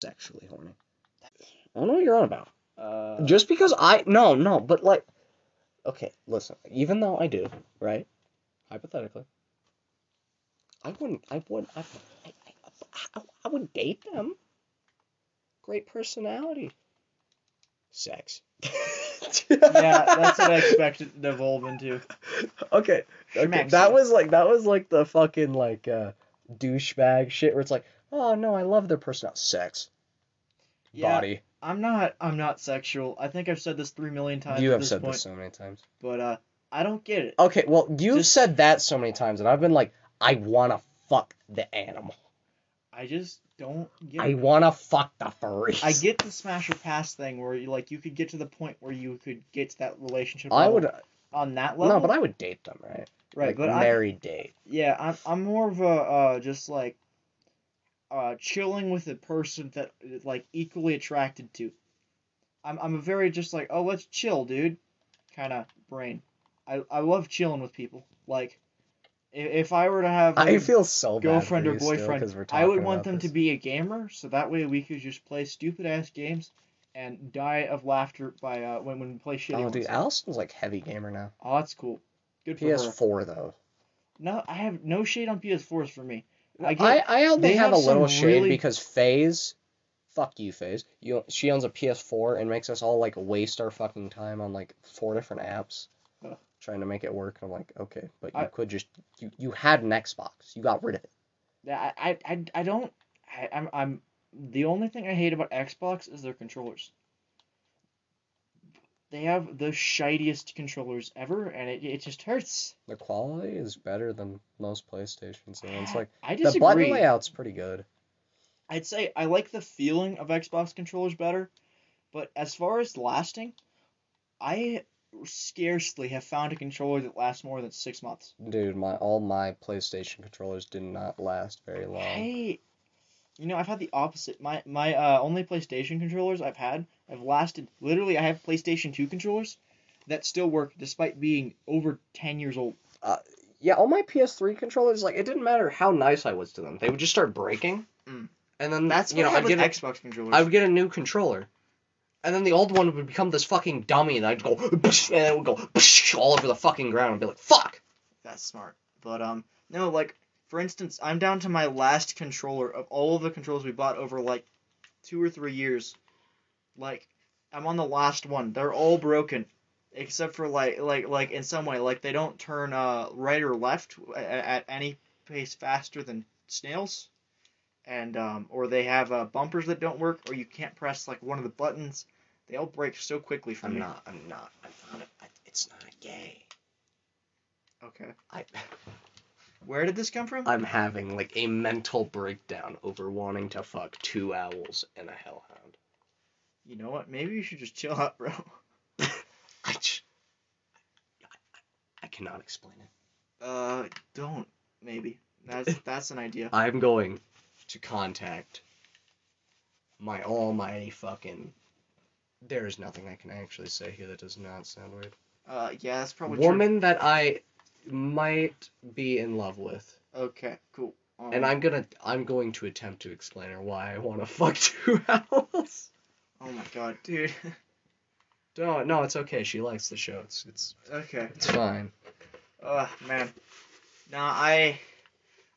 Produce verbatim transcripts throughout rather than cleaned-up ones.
sexually horny. I don't know what you're on about. Uh, Just because I... No, no, but like... Okay, listen. Even though I do, right? Hypothetically. I wouldn't... I wouldn't... I, I, I, I would date them. Great personality. Sex. Yeah, that's what I expected to devolve into. Okay. Okay. That was like that was like the fucking like uh, douchebag shit where it's like, oh no, I love their personality. Sex. Yeah, body. I'm not I'm not sexual. I think I've said this three million times. You have said this so many times. But uh I don't get it. Okay, well you've just said that so many times and I've been like, I wanna fuck the animal. I just don't get I it. wanna fuck the furries. I get the smash or pass thing where you like you could get to the point where you could get to that relationship level. I would on that level. No, but I would date them, right? Right, like, but married I, date. Yeah, I'm I'm more of a uh, just like uh chilling with a person that like equally attracted to. I'm I'm a very just like, oh let's chill, dude, kind of brain. I I love chilling with people. Like if I were to have I feel so girlfriend bad or boyfriend, still, I would want them this. to be a gamer, so that way we could just play stupid ass games and die of laughter by uh, when when we play shitty. Oh, dude, Allison's like heavy gamer now. Oh, that's cool. Good for P S four her. though. No, I have no shade on P S fours for me. I get, I, I only have, have a little shade really... because FaZe, fuck you FaZe, you she owns a P S four and makes us all like waste our fucking time on like four different apps. Trying to make it work, I'm like, okay, but you I, could just you, you had an Xbox, you got rid of it. Yeah, I I I don't I, I'm I'm the only thing I hate about Xbox is their controllers. They have the shittiest controllers ever, and it it just hurts. The quality is better than most PlayStations. So it's like I disagree. The button layout's pretty good. I'd say I like the feeling of Xbox controllers better, but as far as lasting, I. scarcely have found a controller that lasts more than six months. Dude, my all my PlayStation controllers did not last very long. Hey, you know I've had the opposite. My my uh, only PlayStation controllers I've had have lasted literally. I have PlayStation two controllers that still work despite being over ten years old. Uh, yeah, all my P S three controllers, like it didn't matter how nice I was to them, they would just start breaking. Mm. And then that's you know I'd get Xbox controllers. I would get a new controller. And then the old one would become this fucking dummy, and I'd go, and it would go all over the fucking ground, and be like, fuck! That's smart. But, um, no, like, for instance, I'm down to my last controller of all of the controllers we bought over, like, two or three years. Like, I'm on the last one. They're all broken. Except for, like, like, like in some way. Like, they don't turn uh, right or left at, at any pace faster than snails. And, um, or they have, uh, bumpers that don't work, or you can't press, like, one of the buttons. They all break so quickly for I'm me. I'm not, I'm not, I'm not, I, it's not gay. Okay. I. Where did this come from? I'm having, like, a mental breakdown over wanting to fuck two owls and a hellhound. You know what? Maybe you should just chill out, bro. I, just, I, I cannot explain it. Uh, don't, maybe. That's, that's an idea. I'm going to contact my almighty fucking... There is nothing I can actually say here that does not sound weird. Uh, yeah, that's probably woman true. Woman that I might be in love with. Okay, cool. Um, and I'm gonna... I'm going to attempt to explain her why I want to fuck two owls. Oh my god, dude. No, no, it's okay. She likes the show. It's... it's okay. It's fine. Ugh, man. Nah, I...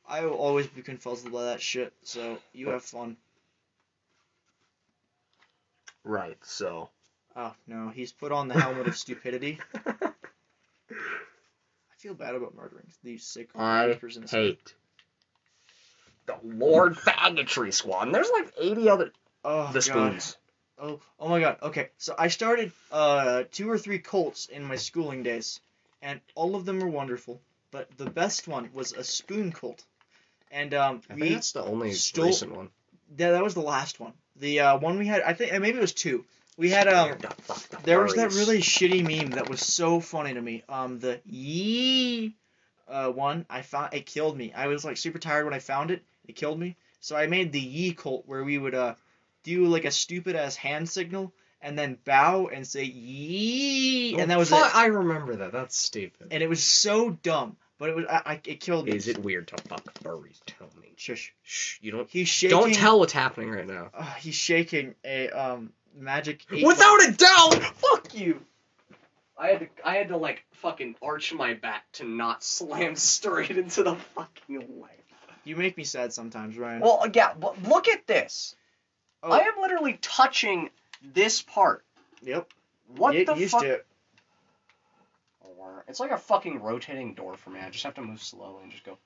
I will always be confuzzled by that shit, so you have fun. Right, so... Oh, no, he's put on the helmet of stupidity. I feel bad about murdering these sick murderers in the state. I hate the Lord Faggotry Squad. And there's like eighty other... Oh, the spoons. Oh, oh my god, okay. So I started uh, two or three cults in my schooling days, and all of them were wonderful, but the best one was a spoon cult. And um, I we think that's the only stole... recent one. Yeah, that was the last one. The uh, one we had, I think, maybe it was two. We had um, there was that really shitty meme that was so funny to me. Um, the yee uh one I found it killed me. I was like super tired when I found it. It killed me. So I made the yee cult where we would uh do like a stupid ass hand signal and then bow and say yee, and that was it. I remember that. That's stupid. And it was so dumb. But it was I, I it killed me. Is it weird to fuck furries? Tell me. Shush. Shh. You don't. He's shaking. Don't tell what's happening right now. Uh, he's shaking a um magic. Without ball. a doubt. Fuck you. I had to. I had to like fucking arch my back to not slam straight into the fucking leg. You make me sad sometimes, Ryan. Well, yeah, but look at this. Oh. I am literally touching this part. Yep. What Get the used fuck? To it. It's like a fucking rotating door for me. I just have to move slowly and just go.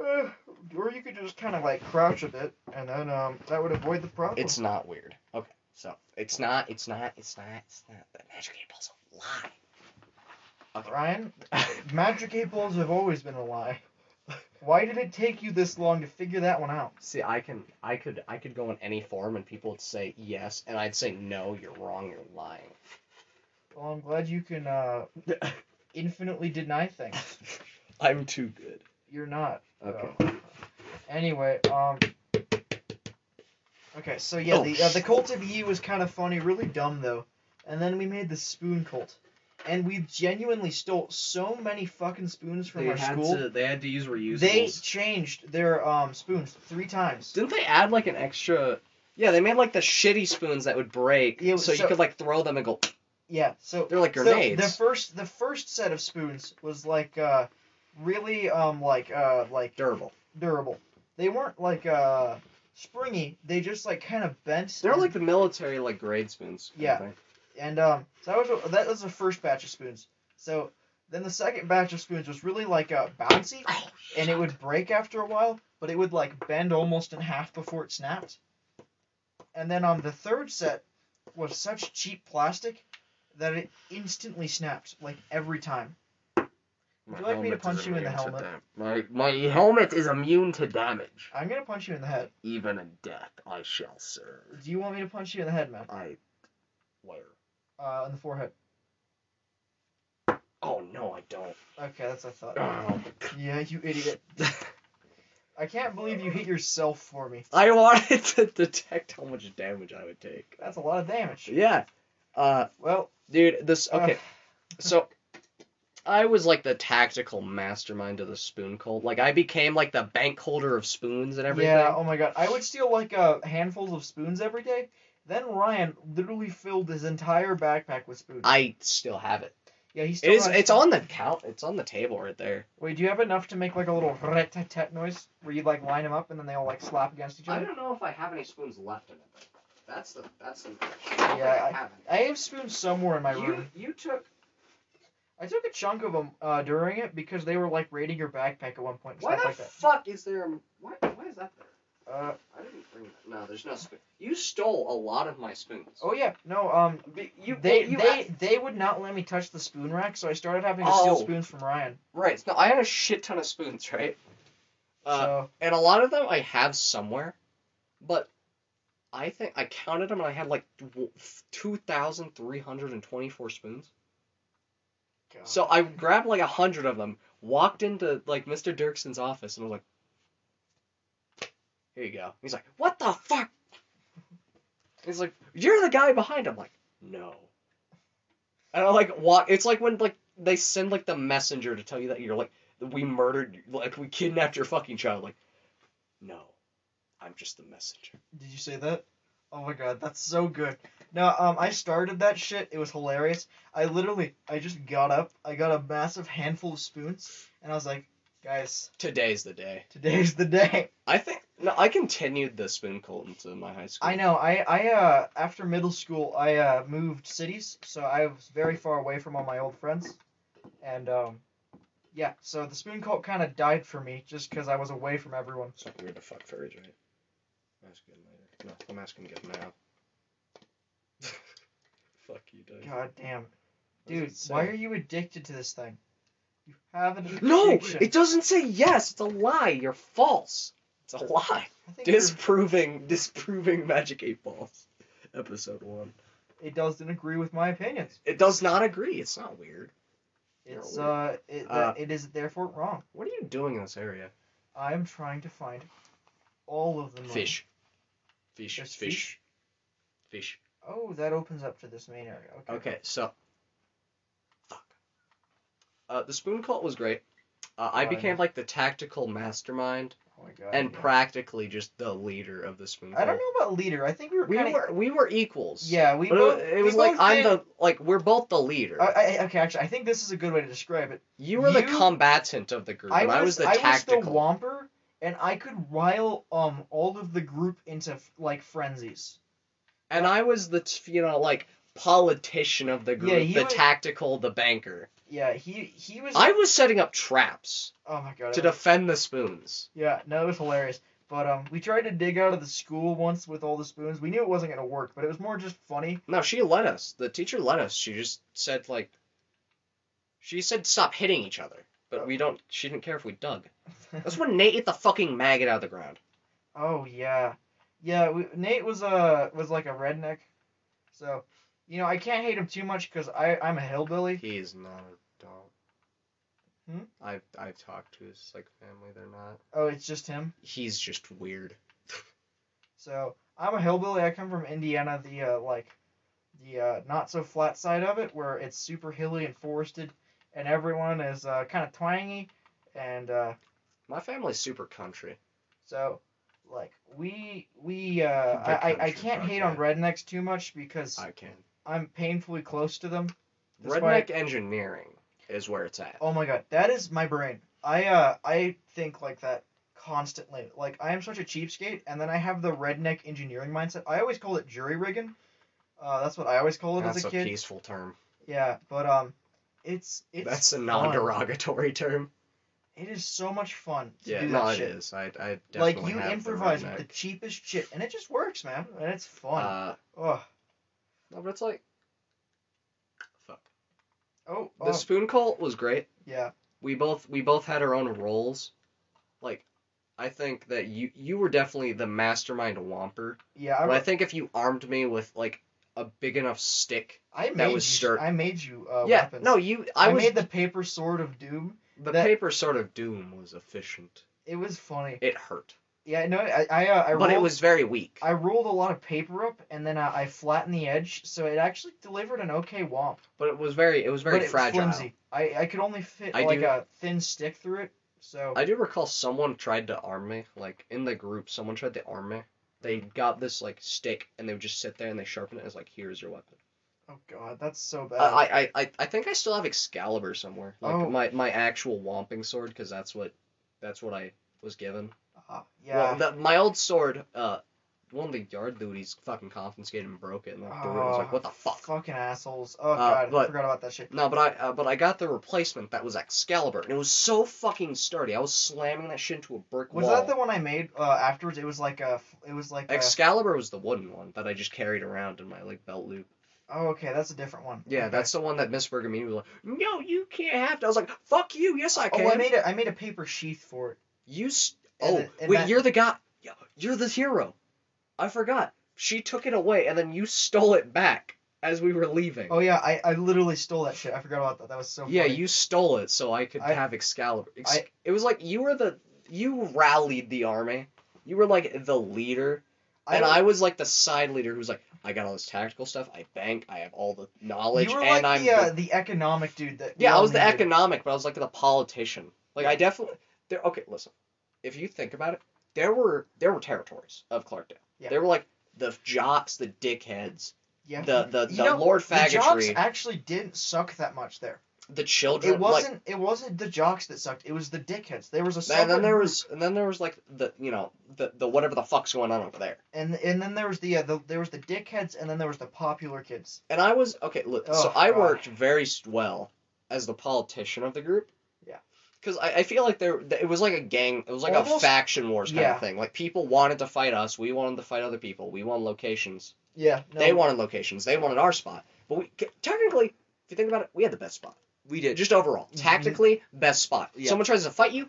Uh, or you could just kind of like crouch a bit, and then um, that would avoid the problem. It's not weird. Okay, so it's not. It's not. It's not. It's not. The magic eight ball's a lie. Okay. Ryan, magic eight balls have always been a lie. Why did it take you this long to figure that one out? See, I can, I could, I could go in any form, and people would say yes, and I'd say no. You're wrong. You're lying. Well, I'm glad you can uh, infinitely deny things. I'm too good. You're not. Okay. So. Anyway, um. Okay, so yeah, oh, the uh, the cult of Yi was kind of funny, really dumb though, and then we made the spoon cult. And we genuinely stole so many fucking spoons from they our had school. To, they had to use reusables. They changed their um, spoons three times. Didn't they add, like, an extra... Yeah, they made, like, the shitty spoons that would break, yeah, so, so you could, like, throw them and go... Yeah, so... They're like grenades. So the first the first set of spoons was, like, uh, really, um, like, uh, like... Durable. Durable. They weren't, like, uh, springy. They just, like, kind of bent. They're, and... like, the military, like, grade spoons. Yeah. Thing. And um, so that was that was the first batch of spoons. So then the second batch of spoons was really like uh, bouncy, oh, and it would break after a while, but it would like bend almost in half before it snapped. And then on um, the third set was such cheap plastic that it instantly snapped like every time. Would you like me to punch you in the helmet? My my helmet is immune to damage. I'm gonna punch you in the head. Even in death, I shall serve. Do you want me to punch you in the head, man? I where. Uh, on the forehead. Oh, no, I don't. Okay, that's what I thought. Oh. Yeah, you idiot. I can't believe you hit yourself for me. I wanted to detect how much damage I would take. That's a lot of damage. Yeah. Uh, well, dude, this... Okay, uh, so... I was, like, the tactical mastermind of the spoon cult. Like, I became, like, the bank holder of spoons and everything. Yeah, oh my god. I would steal, like, uh, handfuls of spoons every day. Then Ryan literally filled his entire backpack with spoons. I still have it. Yeah, he still it is, has It's it. on the count. It's on the table right there. Wait, do you have enough to make like a little rat-tat-tat noise where you like line them up and then they all like slap against each other? I don't know if I have any spoons left in it. But that's the that's the. Yeah, I, I haven't. I have spoons somewhere in my you, room. You took. I took a chunk of them uh, during it because they were like raiding your backpack at one point. And why stuff the like that. fuck is there? A, why why is that there? Uh, I didn't bring that. No, there's no spoon. You stole a lot of my spoons. Oh yeah, no. Um, you, they you they asked... they would not let me touch the spoon rack, so I started having to oh. steal spoons from Ryan. Right. No, I had a shit ton of spoons, right? Uh, so... and a lot of them I have somewhere, but I think I counted them and I had like two thousand three hundred and twenty-four spoons. God. So I grabbed like a hundred of them, walked into like Mister Dirksen's office, and was like. Here you go. He's like, what the fuck? He's like, you're the guy behind him. I'm like, no. And I like walk. It's like when like they send like the messenger to tell you that you're like we murdered, like we kidnapped your fucking child. Like, no, I'm just the messenger. Did you say that? Oh my god, that's so good. No, um, I started that shit. It was hilarious. I literally, I just got up. I got a massive handful of spoons, and I was like. Guys, today's the day. Today's the day. I think no, I continued the spoon cult into my high school. I know. I I uh after middle school I uh moved cities, so I was very far away from all my old friends, and um yeah, so the spoon cult kind of died for me just because I was away from everyone. It's not weird to fuck furries, right? I'm asking him later. No, I'm asking him now. Fuck you, dude. God damn, dude, why are you addicted to this thing? You have an addiction. No, it doesn't say yes. It's a lie. You're false. It's a lie. Disproving, disproving Magic eight Balls, episode one. It doesn't agree with my opinions. It does not agree. It's not weird. It's uh, it, uh, it is therefore wrong. What are you doing in this area? I'm trying to find all of them. Fish. Fish. Fish. Fish. Fish. Oh, that opens up to this main area. Okay. Okay. So. Uh, the spoon cult was great. Uh, I became like the tactical mastermind. Oh my God, and yeah. practically just the leader of the Spoonful. I don't know about leader. I think we were we kinda... were we were equals. Yeah, we. But both, it was, it was like did... I'm the like we're both the leader. Uh, I, okay, actually, I think this is a good way to describe it. You were you... the combatant of the group. I was, I was the tactical. I was the Whomper, and I could rile um all of the group into like frenzies. And I was the you know like politician of the group, yeah, the was... tactical, the banker. Yeah, he he was... I was setting up traps. Oh my God. To was... defend the spoons. Yeah, no, it was hilarious. But um, we tried to dig out of the school once with all the spoons. We knew it wasn't going to work, but it was more just funny. No, she let us. The teacher let us. She just said, like... She said stop hitting each other. But oh. we don't... She didn't care if we dug. That's when Nate ate the fucking maggot out of the ground. Oh, yeah. Yeah, we, Nate was, uh, was like a redneck. So... You know, I can't hate him too much because I'm a hillbilly. He is not a dog. Hmm? I've, I've talked to his, like, family. They're not. Oh, it's just him? He's just weird. So, I'm a hillbilly. I come from Indiana, the, uh, like, the uh, not-so-flat side of it, where it's super hilly and forested, and everyone is uh, kind of twangy, and... Uh, My family's super country. So... Like, we, we, uh, I, I can't hate on rednecks too much because I can. I'm painfully close to them. Redneck engineering is where it's at. Oh my God. That is my brain. I, uh, I think like that constantly. Like, I am such a cheapskate, and then I have the redneck engineering mindset. I always call it jury rigging. Uh, that's what I always call it as a kid. That's a peaceful term. Yeah, but, um, it's, it's. That's a non-derogatory term. It is so much fun to yeah, do that no, shit. Yeah, no, it is. I, I definitely Like, you have improvise the with the cheapest shit, and it just works, man. And it's fun. Uh, Ugh. No, but it's like... Fuck. Oh, The oh. Spoon Cult was great. Yeah. We both we both had our own roles. Like, I think that you, you were definitely the mastermind whomper. Yeah. I, but I think if you armed me with, like, a big enough stick I that was sturdy... I made you uh, yeah, weapons. Yeah, no, you... I, I was, made the paper sword of doom... The that, paper sword of doom was efficient. It was funny. It hurt. Yeah, no, I, I, uh, I rolled... But it was very weak. I rolled a lot of paper up, and then I, I flattened the edge, so it actually delivered an okay womp. But it was very, it was very but fragile. It was flimsy. I, I could only fit, I like, do... a thin stick through it, so... I do recall someone tried to arm me, like, in the group, someone tried to arm me. They got this, like, stick, and they would just sit there, and they sharpen it, and it's like, here's your weapon. Oh God, that's so bad. I I, I I think I still have Excalibur somewhere. Like oh. my, my actual Whomping sword, because that's what that's what I was given. Uh, yeah. Well, the, my old sword, uh, one of the yard duties fucking confiscated and broke it, and like, the room oh, was like, "What the fuck?" Fucking assholes. Oh God, uh, but, I forgot about that shit. No, but I uh, but I got the replacement that was Excalibur, and it was so fucking sturdy. I was slamming that shit into a brick was wall. Was that the one I made uh, afterwards? It was like a it was like Excalibur a... was the wooden one that I just carried around in my like belt loop. Oh, okay, that's a different one. Yeah, okay. That's the one that Miss Bergamini was like, no, you can't have to. I was like, fuck you, yes I can. Oh, I made a, I made a paper sheath for it. You, st- and oh, it, and wait, that... you're the guy, you're the hero. I forgot. She took it away, and then you stole it back as we were leaving. Oh, yeah, I, I literally stole that shit. I forgot about that. That was so funny. Yeah, you stole it so I could I, have Excalibur. Exc- I, it was like you were the, you rallied the army. You were like the leader. And I, I was like the side leader who was like, I got all this tactical stuff, I bank, I have all the knowledge, you were and like I'm... the, uh, the economic dude that... Yeah, I was needed. The economic, but I was like the politician. Like, yeah. I definitely... There. Okay, listen. If you think about it, there were there were territories of Clarkdale. Yeah. There were, like, the jocks, the dickheads, yeah. the, the, the, the know, Lord Faggotry. The jocks actually didn't suck that much there. The children, it wasn't. Like, it wasn't the jocks that sucked. It was the dickheads. There was a. And then there was, and then there was like the, you know, the, the whatever the fuck's going on over there. And and then there was the, uh, the there was the dickheads, and then there was the popular kids. And I was okay. Look, oh, so I God. worked very well as the politician of the group. Yeah. Because I, I feel like there it was like a gang. It was like Almost, a faction wars kind yeah. of thing. Like people wanted to fight us. We wanted to fight other people. We wanted locations. Yeah. No, they wanted locations. They wanted our spot. But we technically, if you think about it, we had the best spot. We did. Just overall. Tactically, best spot. Yeah. Someone tries to fight you,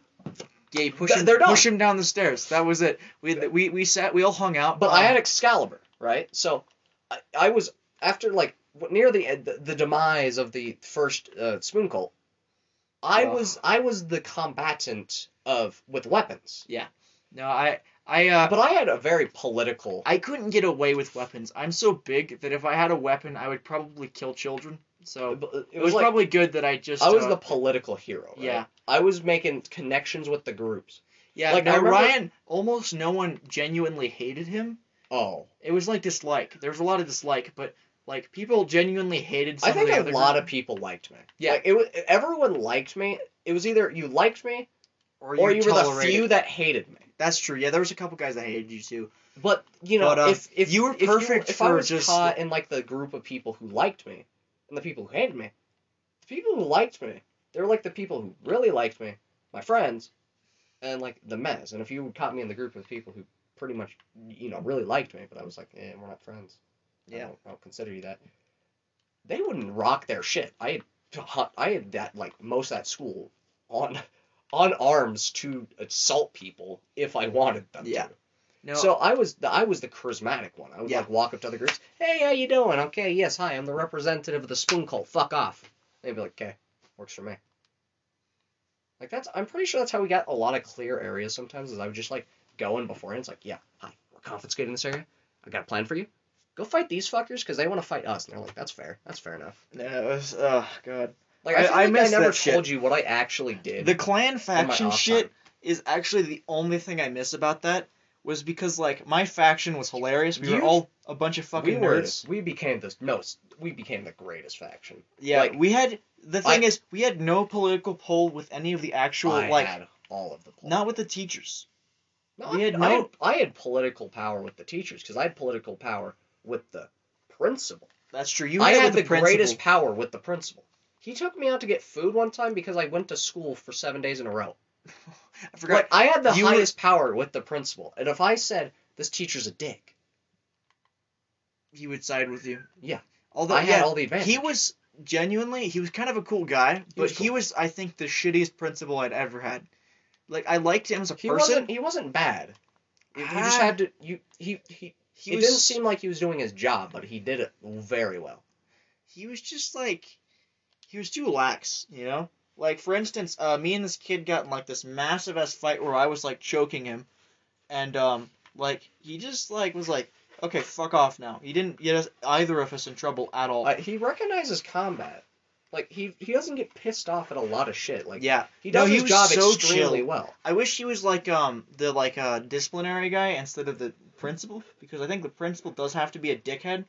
yeah, you push, th- him, push him down the stairs. That was it. We yeah. we we sat, we all hung out. But um, I had Excalibur, right? So I, I was, after like, near the the, the demise of the first uh, Spoon Cult, I uh, was I was the combatant of, with weapons. Yeah. No, I... I, uh, but I had a very political... I couldn't get away with weapons. I'm so big that if I had a weapon, I would probably kill children. So it was, it was like, probably good that I just... I was uh, the political hero, right? Yeah. I was making connections with the groups. Yeah, like, now I remember, Ryan, almost no one genuinely hated him. Oh. It was like dislike. There was a lot of dislike, but... Like, people genuinely hated some I think of a lot group. Of people liked me. Yeah. Like, it was, everyone liked me. It was either you liked me or you, or you were the few that hated me. That's true. Yeah, there was a couple guys that hated you, too. But, you know, but, uh, if, if you were perfect if you, for if I was just... caught in, like, the group of people who liked me and the people who hated me, the people who liked me, they were, like, the people who really liked me, my friends, and, like, the mess. And if you caught me in the group of people who pretty much, you know, really liked me, but I was like, eh, we're not friends. Yeah, I don't, I don't consider you that. They wouldn't rock their shit. I had, I had that like most of that school on, on arms to assault people if I wanted them yeah. to. No. So I was the I was the charismatic one. I would yeah. like walk up to other groups. Hey, how you doing? Okay, yes, hi. I'm the representative of the Spoon Cult. Fuck off. They'd be like, okay, works for me. Like that's I'm pretty sure that's how we got a lot of clear areas. Sometimes is I would just like go in beforehand. It's like, yeah, hi, we're confiscating this area. I got a plan for you. Go fight these fuckers because they want to fight us. And they're like, that's fair. That's fair enough. No, it was, oh, God. Like, I, I, I, like I never told shit. you what I actually did. The clan faction shit time. is actually the only thing I miss about that was because, like, my faction was hilarious. We you, were all a bunch of fucking we were, nerds. We became the most, we became the greatest faction. Yeah, like, we had, the thing I, is, we had no political poll with any of the actual, I like. I had all of the polls. Not with the teachers. No, we I, had no, I, had, I had political power with the teachers because I had political power with the principal. That's true. You I had the, the greatest power with the principal. He took me out to get food one time because I went to school for seven days in a row. I forgot. Like, I had the you highest were... power with the principal. And if I said, this teacher's a dick. He would side with you. Yeah. Although I yeah, had all the advantage. He was genuinely, he was kind of a cool guy, but he was, cool. he was I think, the shittiest principal I'd ever had. Like, I liked him as a he person. Wasn't, he wasn't bad. You ah. just had to, you, he, he, He it was, didn't seem like he was doing his job, but he did it very well. He was just, like, he was too lax, you know? Like, for instance, uh, me and this kid got in, like, this massive-ass fight where I was, like, choking him. And, um, like, he just, like, was like, okay, fuck off now. He didn't get us, either of us in trouble at all. Uh, he recognizes combat. Like, he he doesn't get pissed off at a lot of shit. Like, yeah. He does no, his he job so extremely chill. well. I wish he was, like, um, the, like, uh, disciplinary guy instead of the... principal, because I think the principal does have to be a dickhead,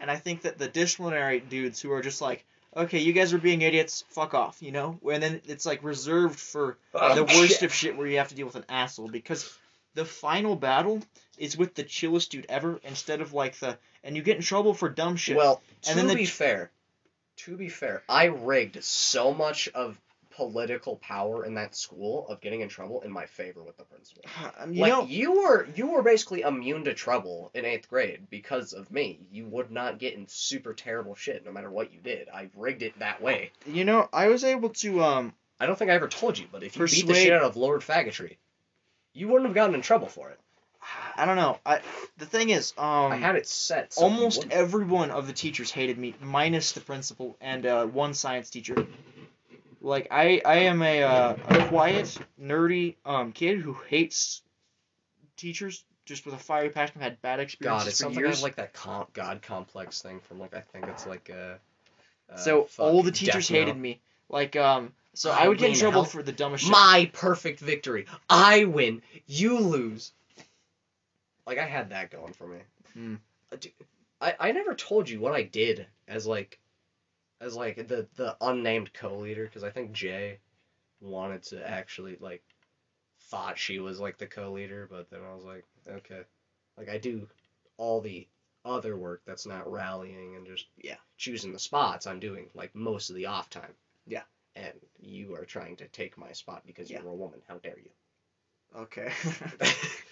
and I think that the disciplinary dudes who are just like, okay, you guys are being idiots, fuck off, you know? And then it's, like, reserved for oh, the worst shit. of shit where you have to deal with an asshole, because the final battle is with the chillest dude ever, instead of, like, the, and you get in trouble for dumb shit. Well, to and then the be ch- fair, to be fair, I rigged so much of political power in that school of getting in trouble in my favor with the principal. Um, you like, know, you were you were basically immune to trouble in eighth grade because of me. You would not get in super terrible shit no matter what you did. I rigged it that way. You know, I was able to, um... I don't think I ever told you, but if you persuade... beat the shit out of Lord Faggotry, you wouldn't have gotten in trouble for it. I don't know. I The thing is, um... I had it set. So almost every one of the teachers hated me, minus the principal and uh, one science teacher. Like, I, I am a, uh, a quiet, nerdy um kid who hates teachers just with a fiery passion. I've had bad experiences God, it for sounds years. Like I have, like, that com- God complex thing from, like, I think it's, like, a... Uh, so, all the teachers hated me. Like, um, so I, I would get in trouble health. for the dumbest shit. My perfect victory. I win. You lose. Like, I had that going for me. Mm. I, I never told you what I did as, like... As, like, the, the unnamed co-leader, because I think Jay wanted to actually, like, thought she was, like, the co-leader, but then I was like, okay. Like, I do all the other work that's not rallying and just yeah choosing the spots. I'm doing, like, most of the off time. Yeah. And you are trying to take my spot because yeah. you're a woman. How dare you? Okay.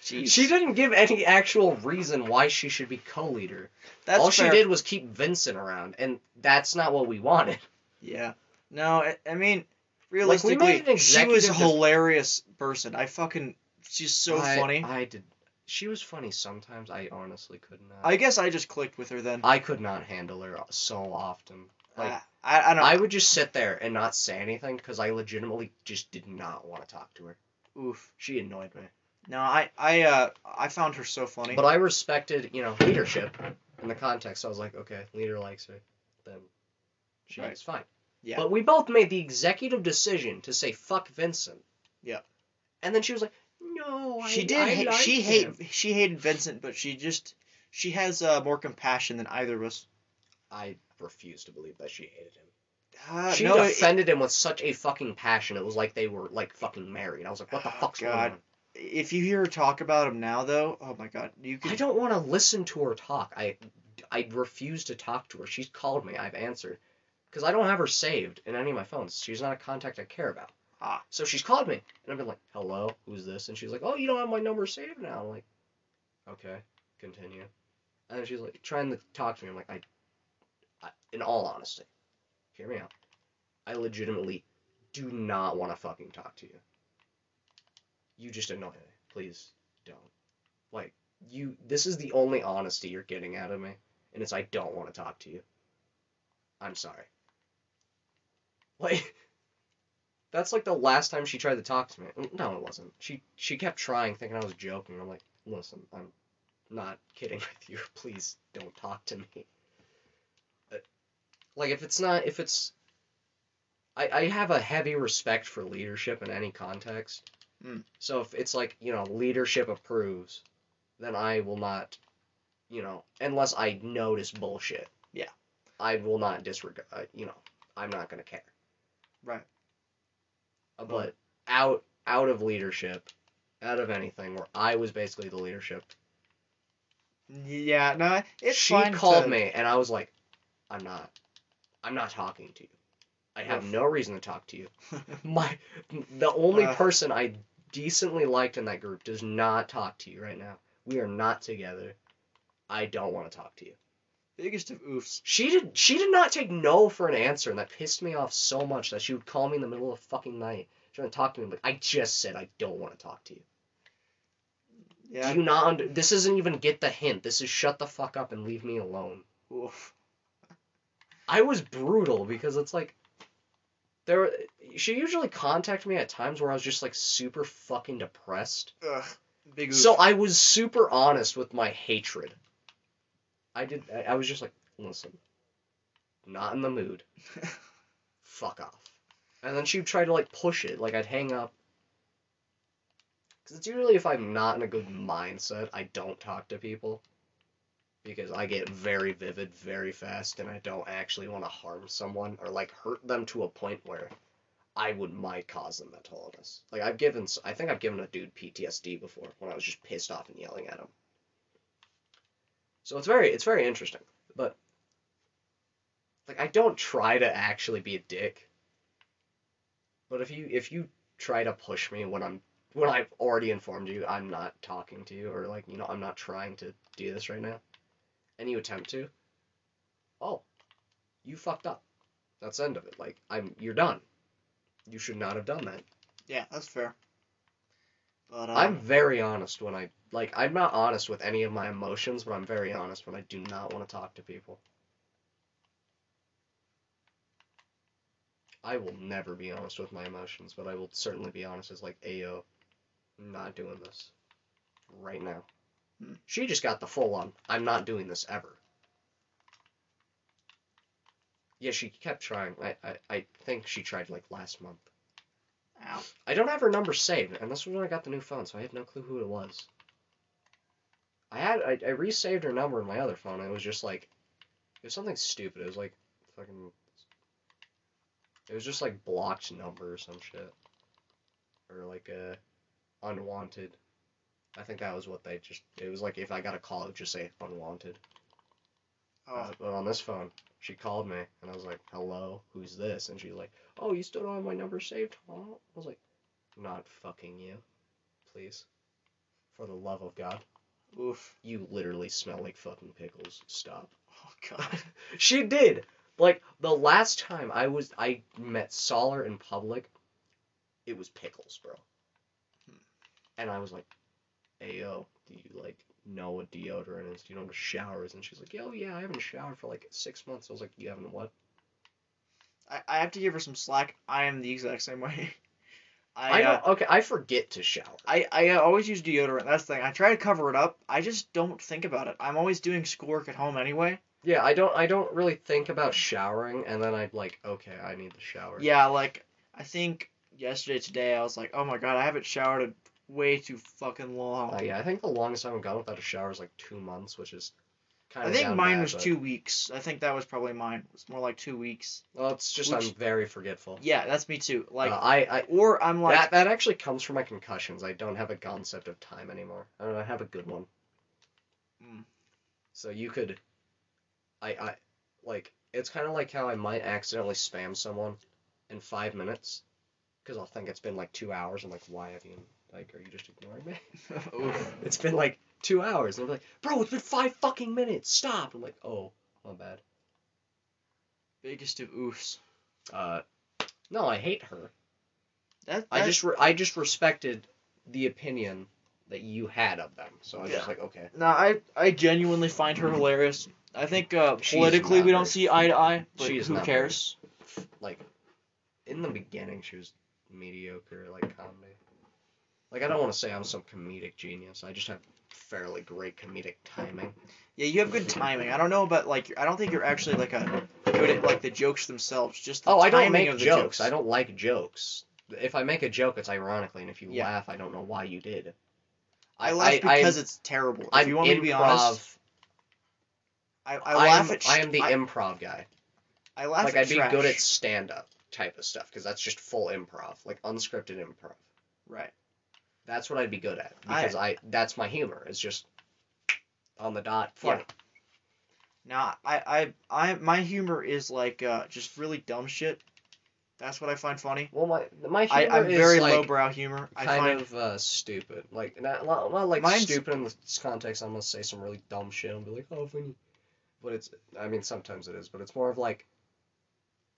Jeez. She didn't give any actual reason why she should be co-leader. That's All fair. She did was keep Vincent around, and that's not what we wanted. Yeah. No, I, I mean, realistically, like we she was a hilarious person. I fucking... She's so I, funny. I did... She was funny sometimes. I honestly could not. I guess I just clicked with her then. I could not handle her so often. Like, uh, I, I don't... I would just sit there and not say anything, because I legitimately just did not want to talk to her. Oof, she annoyed me. No, I, I, uh, I found her so funny. But I respected, you know, leadership in the context. I was like, okay, leader likes her, then She right. It's fine. Yeah. But we both made the executive decision to say fuck Vincent. Yeah. And then she was like, no, she I, did. I ha- like she him. hate. She hated Vincent, but she just she has uh, more compassion than either of us. I refuse to believe that she hated him. Uh, she no, defended it, him with such a fucking passion. It was like they were, like, fucking married. I was like, what the oh, fuck's God. going on? If you hear her talk about him now, though, oh, my God. You can... I don't want to listen to her talk. I, I refuse to talk to her. She's called me. I've answered. Because I don't have her saved in any of my phones. She's not a contact I care about. Ah. So she's called me. And I've been like, hello, who's this? And she's like, oh, you don't have my number saved now. I'm like, okay, continue. And then she's like, trying to talk to me. I'm like, I, I in all honesty. Hear me out. I legitimately do not want to fucking talk to you. You just annoy me. Please don't. Like, you, this is the only honesty you're getting out of me, and it's I don't want to talk to you. I'm sorry. Like, that's like the last time she tried to talk to me. No, it wasn't. She, she kept trying, thinking I was joking. I'm like, listen, I'm not kidding with you. Please don't talk to me. Like, if it's not, if it's, I, I have a heavy respect for leadership in any context. Mm. So if it's like, you know, leadership approves, then I will not, you know, unless I notice bullshit. Yeah. I will not disregard, uh, you know, I'm not going to care. Right. Uh, but mm. out, out of leadership, out of anything where I was basically the leadership. Yeah, no, it's she fine. She called to... me and I was like, I'm not. I'm not talking to you. I have no reason to talk to you. My, the only uh, person I decently liked in that group does not talk to you right now. We are not together. I don't want to talk to you. Biggest of oofs. She did She did not take no for an answer, and that pissed me off so much that she would call me in the middle of the fucking night trying to talk to me, but I just said I don't want to talk to you. Yeah. Do you not under... This isn't even get the hint. This is shut the fuck up and leave me alone. Oof. I was brutal because it's like, there. Were, she usually contacted me at times where I was just like super fucking depressed. Ugh, big oof. So I was super honest with my hatred. I did. I, I was just like, listen, not in the mood. Fuck off. And then she would try to like push it. Like I'd hang up. Because it's usually if I'm not in a good mindset, I don't talk to people. Because I get very vivid very fast, and I don't actually want to harm someone or, like, hurt them to a point where I would might cause them mental illness. Like, I've given, I think I've given a dude P T S D before when I was just pissed off and yelling at him. So it's very, it's very interesting. But, like, I don't try to actually be a dick. But if you, if you try to push me when I'm, when I've already informed you I'm not talking to you or, like, you know, I'm not trying to do this right now. And you attempt to, oh, you fucked up. That's the end of it. Like, I'm, you're done. You should not have done that. Yeah, that's fair. But um, I'm very honest when I, like, I'm not honest with any of my emotions, but I'm very honest when I do not want to talk to people. I will never be honest with my emotions, but I will certainly be honest as, like, ayo, I'm not doing this right now. She just got the full-on, I'm not doing this ever. Yeah, she kept trying. I, I, I think she tried, like, last month. Ow. I don't have her number saved, and this was when I got the new phone, so I have no clue who it was. I had, I, I resaved her number in my other phone, and it was just, like, it was something stupid. It was, like, fucking, it was just, like, blocked number or some shit. Or, like, uh, unwanted. I think that was what they just... It was like if I got a call, it would just say unwanted. Oh. Uh, but on this phone, she called me, and I was like, hello, who's this? And she's like, oh, you still don't have my number saved, huh? I was like, not fucking you. Please. For the love of God. Oof. You literally smell like fucking pickles. Stop. Oh, God. She did! Like, the last time I was... I met Soller in public, it was pickles, bro. Hmm. And I was like... Ayo, do you, like, know what deodorant is? Do you know what a shower is? And she's like, oh, yeah, I haven't showered for, like, six months. I was like, you haven't what? I, I have to give her some slack. I am the exact same way. I, I don't, uh, okay, I forget to shower. I, I always use deodorant. That's the thing. I try to cover it up. I just don't think about it. I'm always doing schoolwork at home anyway. Yeah, I don't I don't really think about showering, and then I'm like, okay, I need to shower. Yeah, like, I think yesterday, today, I was like, oh my god, I haven't showered in way too fucking long. Uh, yeah, I think the longest I've gone without a shower is like two months, which is kind of I think mine bad, was but... two weeks. I think that was probably mine. It was more like two weeks. Well, it's just which... I'm very forgetful. Yeah, that's me too. Like, uh, I, I or I'm like... That, that actually comes from my concussions. I don't have a concept of time anymore. I don't have a good one. Mm. So you could... I, I, like, it's kind of like how I might accidentally spam someone in five minutes, because I'll think it's been, like, two hours, and, like, why have you, like, are you just ignoring me? It's been, like, two hours, and I'm like, bro, it's been five fucking minutes, stop! I'm like, oh, my bad. Biggest of oofs. Uh, no, I hate her. That, I just, re- I just respected the opinion that you had of them, so I was yeah. just like, okay. No, I, I genuinely find her hilarious. I think uh, politically we don't see eye to eye, but she's who cares? Very, like, in the beginning she was mediocre, like, comedy. Like, I don't want to say I'm some comedic genius. I just have fairly great comedic timing. Yeah, you have good timing. I don't know about, like, I don't think you're actually, like, a good at, like, the jokes themselves. Just the oh, I don't make jokes. jokes. I don't like jokes. If I make a joke, it's ironically, and if you yeah. laugh, I don't know why you did. I, I laugh because I, it's terrible. If I'm you want me to be honest... I, I laugh I'm, at sh- I am the I, improv guy. I laugh like, at Like, I'd be trash. good at stand-up type of stuff, because that's just full improv. Like, unscripted improv. Right. That's what I'd be good at, because I, I that's my humor. It's just on the dot, funny. Yeah. Nah, I, I, I, my humor is, like, uh, just really dumb shit. That's what I find funny. Well, my my humor I, I'm is, very like, lowbrow humor. I kind find... of uh, stupid. Like, not, not, not like, Mine's... stupid in this context. I'm going to say some really dumb shit and be like, oh, if we... But it's, I mean, sometimes it is, but it's more of like,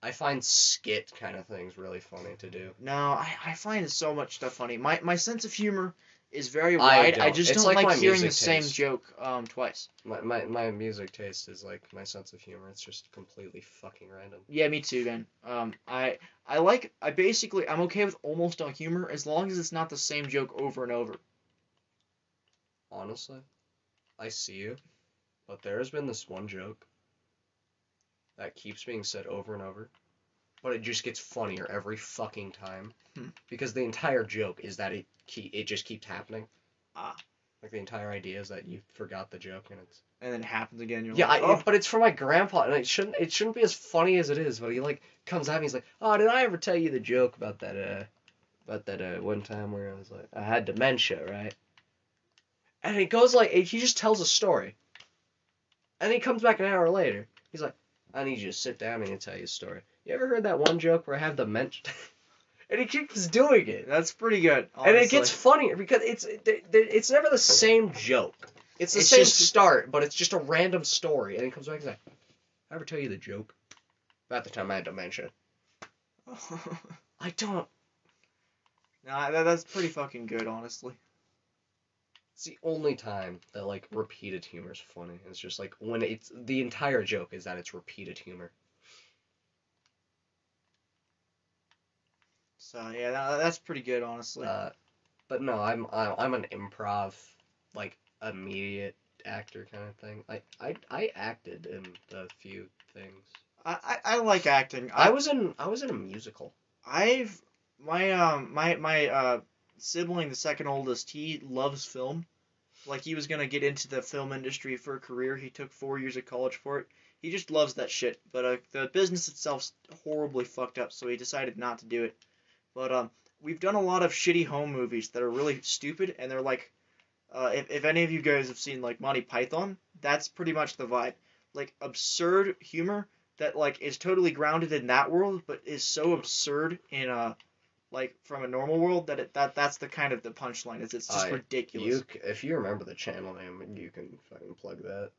I find skit kind of things really funny to do. No, I, I find so much stuff funny. My my sense of humor is very wide. I, I just it's don't like, like hearing the taste. same joke um twice. My, my my music taste is like my sense of humor. It's just completely fucking random. Yeah, me too, man. Um, I I like I basically I'm okay with almost all humor as long as it's not the same joke over and over. Honestly, I see you. But there has been this one joke that keeps being said over and over, but it just gets funnier every fucking time hmm. because the entire joke is that it ke- it just keeps happening. Ah, like the entire idea is that you forgot the joke and it's and then it happens again. You're yeah, like, oh. I, but it's for my grandpa, and it shouldn't it shouldn't be as funny as it is. But he like comes at me, he's like, "Oh, did I ever tell you the joke about that uh about that uh one time where I was like I had dementia, right?" And it goes like it, he just tells a story. And he comes back an hour later. He's like, I need you to sit down and tell you a story. You ever heard that one joke where I have dementia? And he keeps doing it. That's pretty good, honestly. And it gets funnier because it's it's never the same joke. It's the it's same just... start, but it's just a random story. And he comes back and he's like, I ever tell you the joke about the time I had dementia? I don't. Nah, that, that's pretty fucking good, honestly. It's the only time that, like, repeated humor is funny. It's just, like, when it's... The entire joke is that it's repeated humor. So, yeah, that, that's pretty good, honestly. Uh, but, no, I'm I'm an improv, like, immediate actor kind of thing. Like, I I acted in a few things. I, I, I like acting. I, I was in I was in a musical. I've... My, um... My, my, uh... sibling, the second oldest, he loves film. Like, he was going to get into the film industry for a career. He took four years of college for it. He just loves that shit. But uh, the business itself's horribly fucked up, so he decided not to do it. But um, we've done a lot of shitty home movies that are really stupid, and they're like... Uh, if, if any of you guys have seen, like, Monty Python, that's pretty much the vibe. Like, absurd humor that, like, is totally grounded in that world, but is so absurd in, uh... like, from a normal world, that it, that that's the kind of the punchline. Is It's just I, ridiculous. You, if you remember the channel name, you can fucking plug that.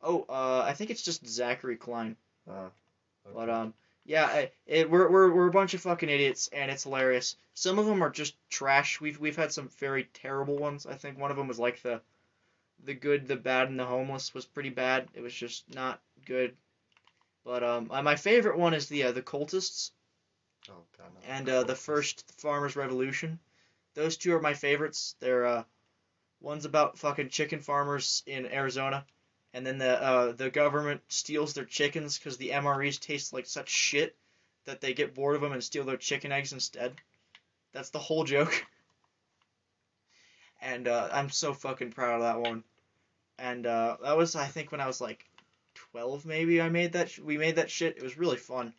Oh, uh, I think it's just Zachary Klein. Oh. Uh, okay. But, um, yeah, I, it, we're, we're, we're a bunch of fucking idiots, and it's hilarious. Some of them are just trash. We've, we've had some very terrible ones. I think one of them was, like, the, the good, the bad, and the homeless was pretty bad. It was just not good. But, um, my favorite one is the, uh, the cultists. Oh, God, no. And uh, the first Farmers Revolution. Those two are my favorites. They're uh, one's about fucking chicken farmers in Arizona, and then the uh, the government steals their chickens because the M R Es taste like such shit that they get bored of them and steal their chicken eggs instead. That's the whole joke. And uh, I'm so fucking proud of that one. And uh, that was, I think, when I was like twelve, maybe. I made that. Sh- we made that shit. It was really fun.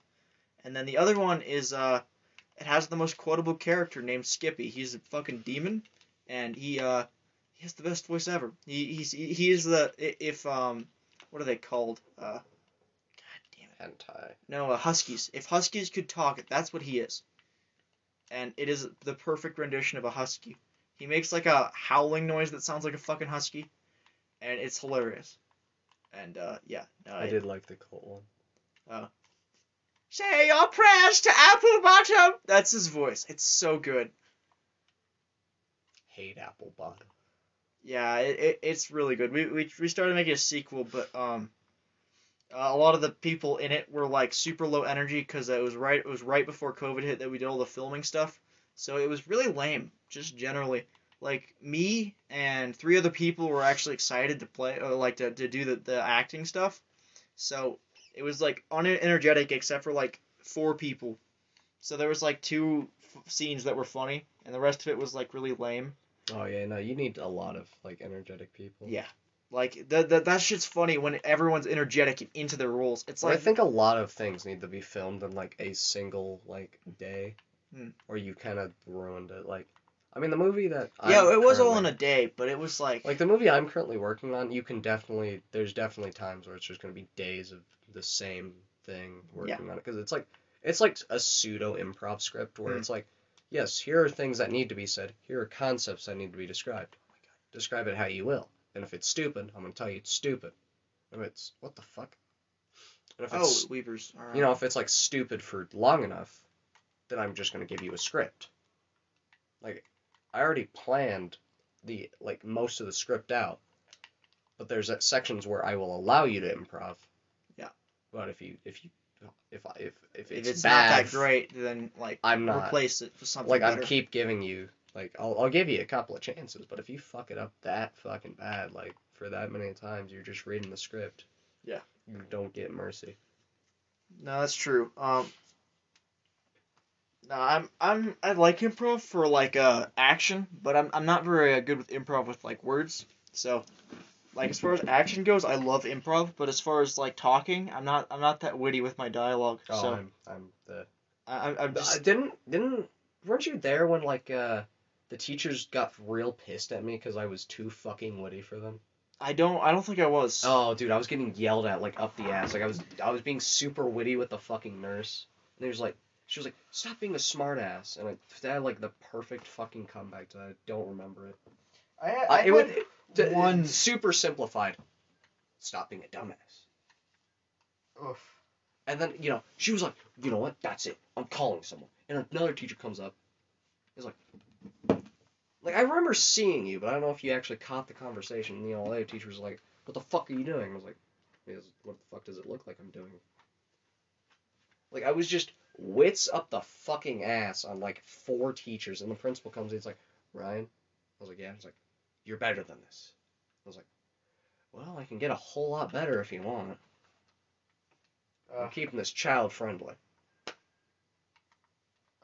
And then the other one is, uh, it has the most quotable character named Skippy. He's a fucking demon, and he uh, he has the best voice ever. He he's he is the if um what are they called? Uh, God damn it. Hentai. No, uh, huskies. If huskies could talk, that's what he is. And it is the perfect rendition of a husky. He makes like a howling noise that sounds like a fucking husky. And it's hilarious. And, uh, yeah. No, I, I did like the cult one. Oh. Say your prayers to Apple Bottom! That's his voice. It's so good. Hate Apple Bottom. Yeah, it, it it's really good. We, we we started making a sequel, but, um... Uh, a lot of the people in it were, like, super low energy, because it was right, it was right before COVID hit that we did all the filming stuff. So it was really lame, just generally. Like, me and three other people were actually excited to play, or like, to, to do the, the acting stuff. So, it was, like, unenergetic except for, like, four people. So there was, like, two f- scenes that were funny, and the rest of it was, like, really lame. Oh, yeah, no, you need a lot of, like, energetic people. Yeah. Like, the, the, that shit's funny when everyone's energetic and into their roles. It's well, like... I think a lot of things need to be filmed in, like, a single, like, day. Hmm. Or you kind of ruined it, like... I mean, the movie that I'm Yeah, it was all in a day, but it was like... Like, the movie I'm currently working on, you can definitely... There's definitely times where it's just going to be days of the same thing working yeah. on it. Because it's like it's like a pseudo-improv script where mm. it's like, yes, here are things that need to be said. Here are concepts that need to be described. Oh my God. Describe it how you will. And if it's stupid, I'm going to tell you it's stupid. And if it's... What the fuck? And if oh, it's, Weavers. All right. You know, if it's, like, stupid for long enough, then I'm just going to give you a script. Like... I already planned the like most of the script out, but there's sections where I will allow you to improv. Yeah. But if you if you if I if if it's, if it's bad, not that great, then like I'm not, replace it for something. Like better. I keep giving you like I'll I'll give you a couple of chances, but if you fuck it up that fucking bad, like for that many times, you're just reading the script. Yeah. You don't get mercy. No, that's true. Um. No, I'm I'm I like improv for like uh action, but I'm I'm not very good with improv with like words. So, like as far as action goes, I love improv, but as far as like talking, I'm not I'm not that witty with my dialogue. Oh, so I'm I'm the I I'm just I didn't didn't weren't you there when like uh the teachers got real pissed at me because I was too fucking witty for them? I don't I don't think I was. Oh, dude, I was getting yelled at like up the ass. Like I was I was being super witty with the fucking nurse. And they was like. She was like, stop being a smartass. And I they had, like, the perfect fucking comeback to that. I don't remember it. I, I uh, it would d- one... Super simplified. Stop being a dumbass. Oof. And then, you know, she was like, you know what? That's it. I'm calling someone. And another teacher comes up. He's like... Like, I remember seeing you, but I don't know if you actually caught the conversation. And the other teacher was like, what the fuck are you doing? I was like, what the fuck does it look like I'm doing? Like, I was just... Wits up the fucking ass on, like, four teachers. And the principal comes in, he's like, Ryan? I was like, yeah. He's like, you're better than this. I was like, well, I can get a whole lot better if you want. Uh, I'm keeping this child friendly.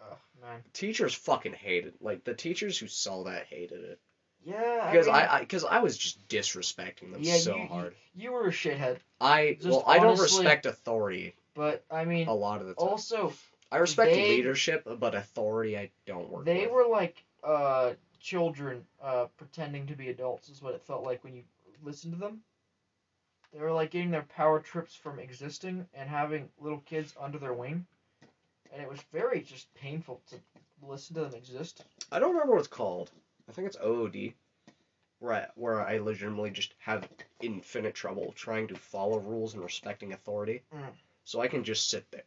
Oh, uh, man. Teachers fucking hated it. Like, the teachers who saw that hated it. Yeah. Because I, because I, I, I was just disrespecting them yeah, so you, hard. You, you were a shithead. I, just well, honestly, I don't respect authority. But, I mean... A lot of the time. Also... I respect they, leadership, but authority I don't work they with. They were like uh, children uh, pretending to be adults is what it felt like when you listened to them. They were like getting their power trips from existing and having little kids under their wing. And it was very just painful to listen to them exist. I don't remember what it's called. I think it's O O D. Where I, where I legitimately just have infinite trouble trying to follow rules and respecting authority. Mm. So I can just sit there,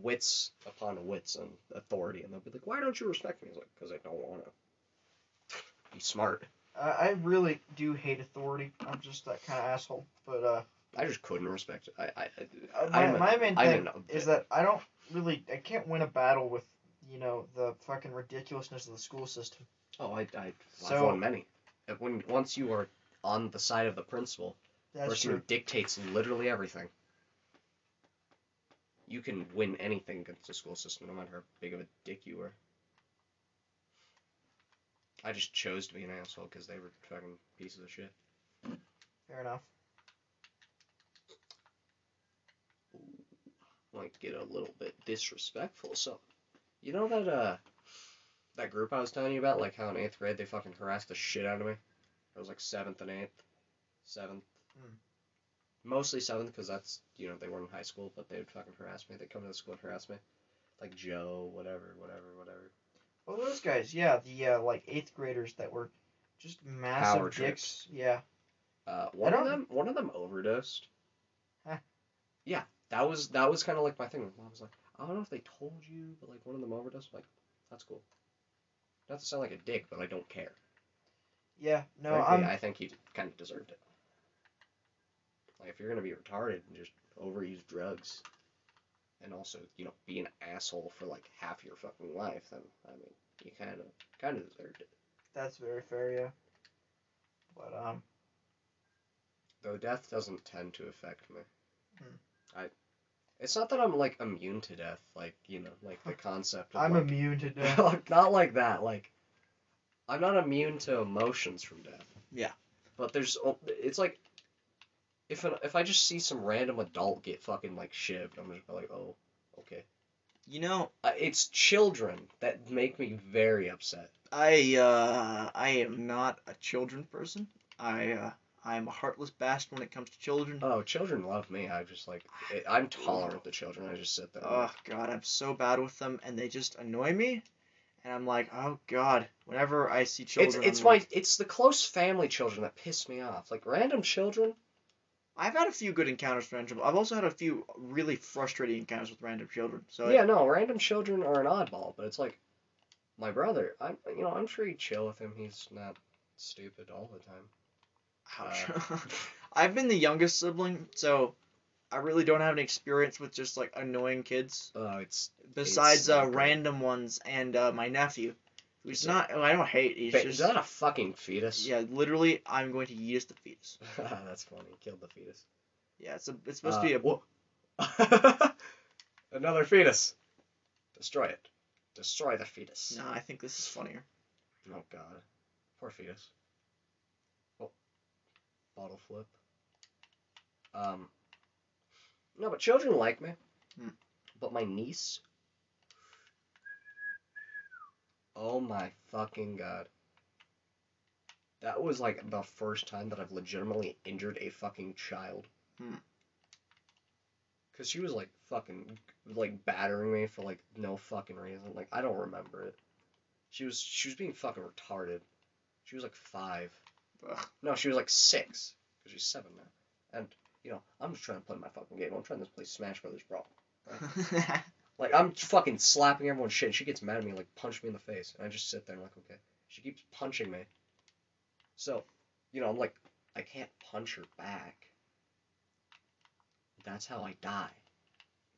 wits upon wits and authority, and they'll be like, why don't you respect me? I was like, because I don't want to. Be smart. Uh, I really do hate authority. I'm just that kind of asshole, but... Uh, I just couldn't respect it. I, I, I, uh, my, I'm a, my main I'm thing is that I don't really, I can't win a battle with, you know, the fucking ridiculousness of the school system. Oh, I, I, so, I've won many. When, once you are on the side of the principal, the person who dictates literally everything, you can win anything against the school system, no matter how big of a dick you were. I just chose to be an asshole because they were fucking pieces of shit. Fair enough. Might get a little bit disrespectful, so... You know that, uh... that group I was telling you about? Like, how in eighth grade they fucking harassed the shit out of me? I was, like, seventh and eighth. seventh. Mm. Mostly seventh, because that's... You know, they weren't in high school, but they would fucking harass me. They'd come to the school and harass me. Like, Joe, whatever, whatever, whatever. Well, those guys, yeah. The, uh, like, eighth graders that were just massive power dicks. Trips. Yeah. Uh, one of them, one of them overdosed. Huh. Yeah, that was, that was kind of like my thing. I was like, I don't know if they told you, but like one of them overdosed. I'm like, that's cool. Not to sound like a dick, but I don't care. Yeah, no, I'm... I think he kind of deserved it. Like, if you're gonna be retarded and just overuse drugs, and also, you know, be an asshole for like half your fucking life, then I mean, you kind of, kind of deserved it. That's very fair, yeah. But um. Though death doesn't tend to affect me. Hmm. I, it's not that I'm, like, immune to death, like, you know, like, the concept of, I'm like, immune to death. Not like that, like, I'm not immune to emotions from death. Yeah. But there's, it's like, if an, if I just see some random adult get fucking, like, shivved, I'm just like, oh, okay. You know... Uh, it's children that make me very upset. I, uh, I am not a children person. I, uh... I'm a heartless bastard when it comes to children. Oh, children love me. I just, like, it, I'm tolerant to children. I just sit there. Oh, God, I'm so bad with them, and they just annoy me, and I'm like, oh, God, whenever I see children... It's, it's my, like, it's the close family children that piss me off. Like, random children... I've had a few good encounters with random children. I've also had a few really frustrating encounters with random children, so... Yeah, it, no, random children are an oddball, but it's like, my brother, I'm, you know, I'm sure you chill with him. He's not stupid all the time. Ouch. Uh, I've been the youngest sibling, so I really don't have an experience with just, like, annoying kids. Oh, uh, it's... Besides, it's, uh, random ones and, uh, my nephew, who's not... Oh, I don't hate, he's but just... Is that a fucking fetus? Yeah, literally, I'm going to yeet the fetus. That's funny. Killed the fetus. Yeah, it's a, it's supposed uh, to be a... Whoa. Another fetus. Destroy it. Destroy the fetus. Nah, I think this is funnier. Oh, God. Poor fetus. Bottle flip. Um, no, but children like me. Hmm. But my niece. Oh my fucking God. That was like the first time that I've legitimately injured a fucking child. Hmm. Cause she was like fucking like battering me for like no fucking reason. Like I don't remember it. She was she was being fucking retarded. She was like five. Ugh. No, she was like six, because she's seven now. And, you know, I'm just trying to play my fucking game. I'm trying to play Smash Brothers Brawl. Right? Like, I'm fucking slapping everyone's shit. She gets mad at me, like, punch me in the face. And I just sit there and I'm like, okay. She keeps punching me. So, you know, I'm like, I can't punch her back. That's how I die.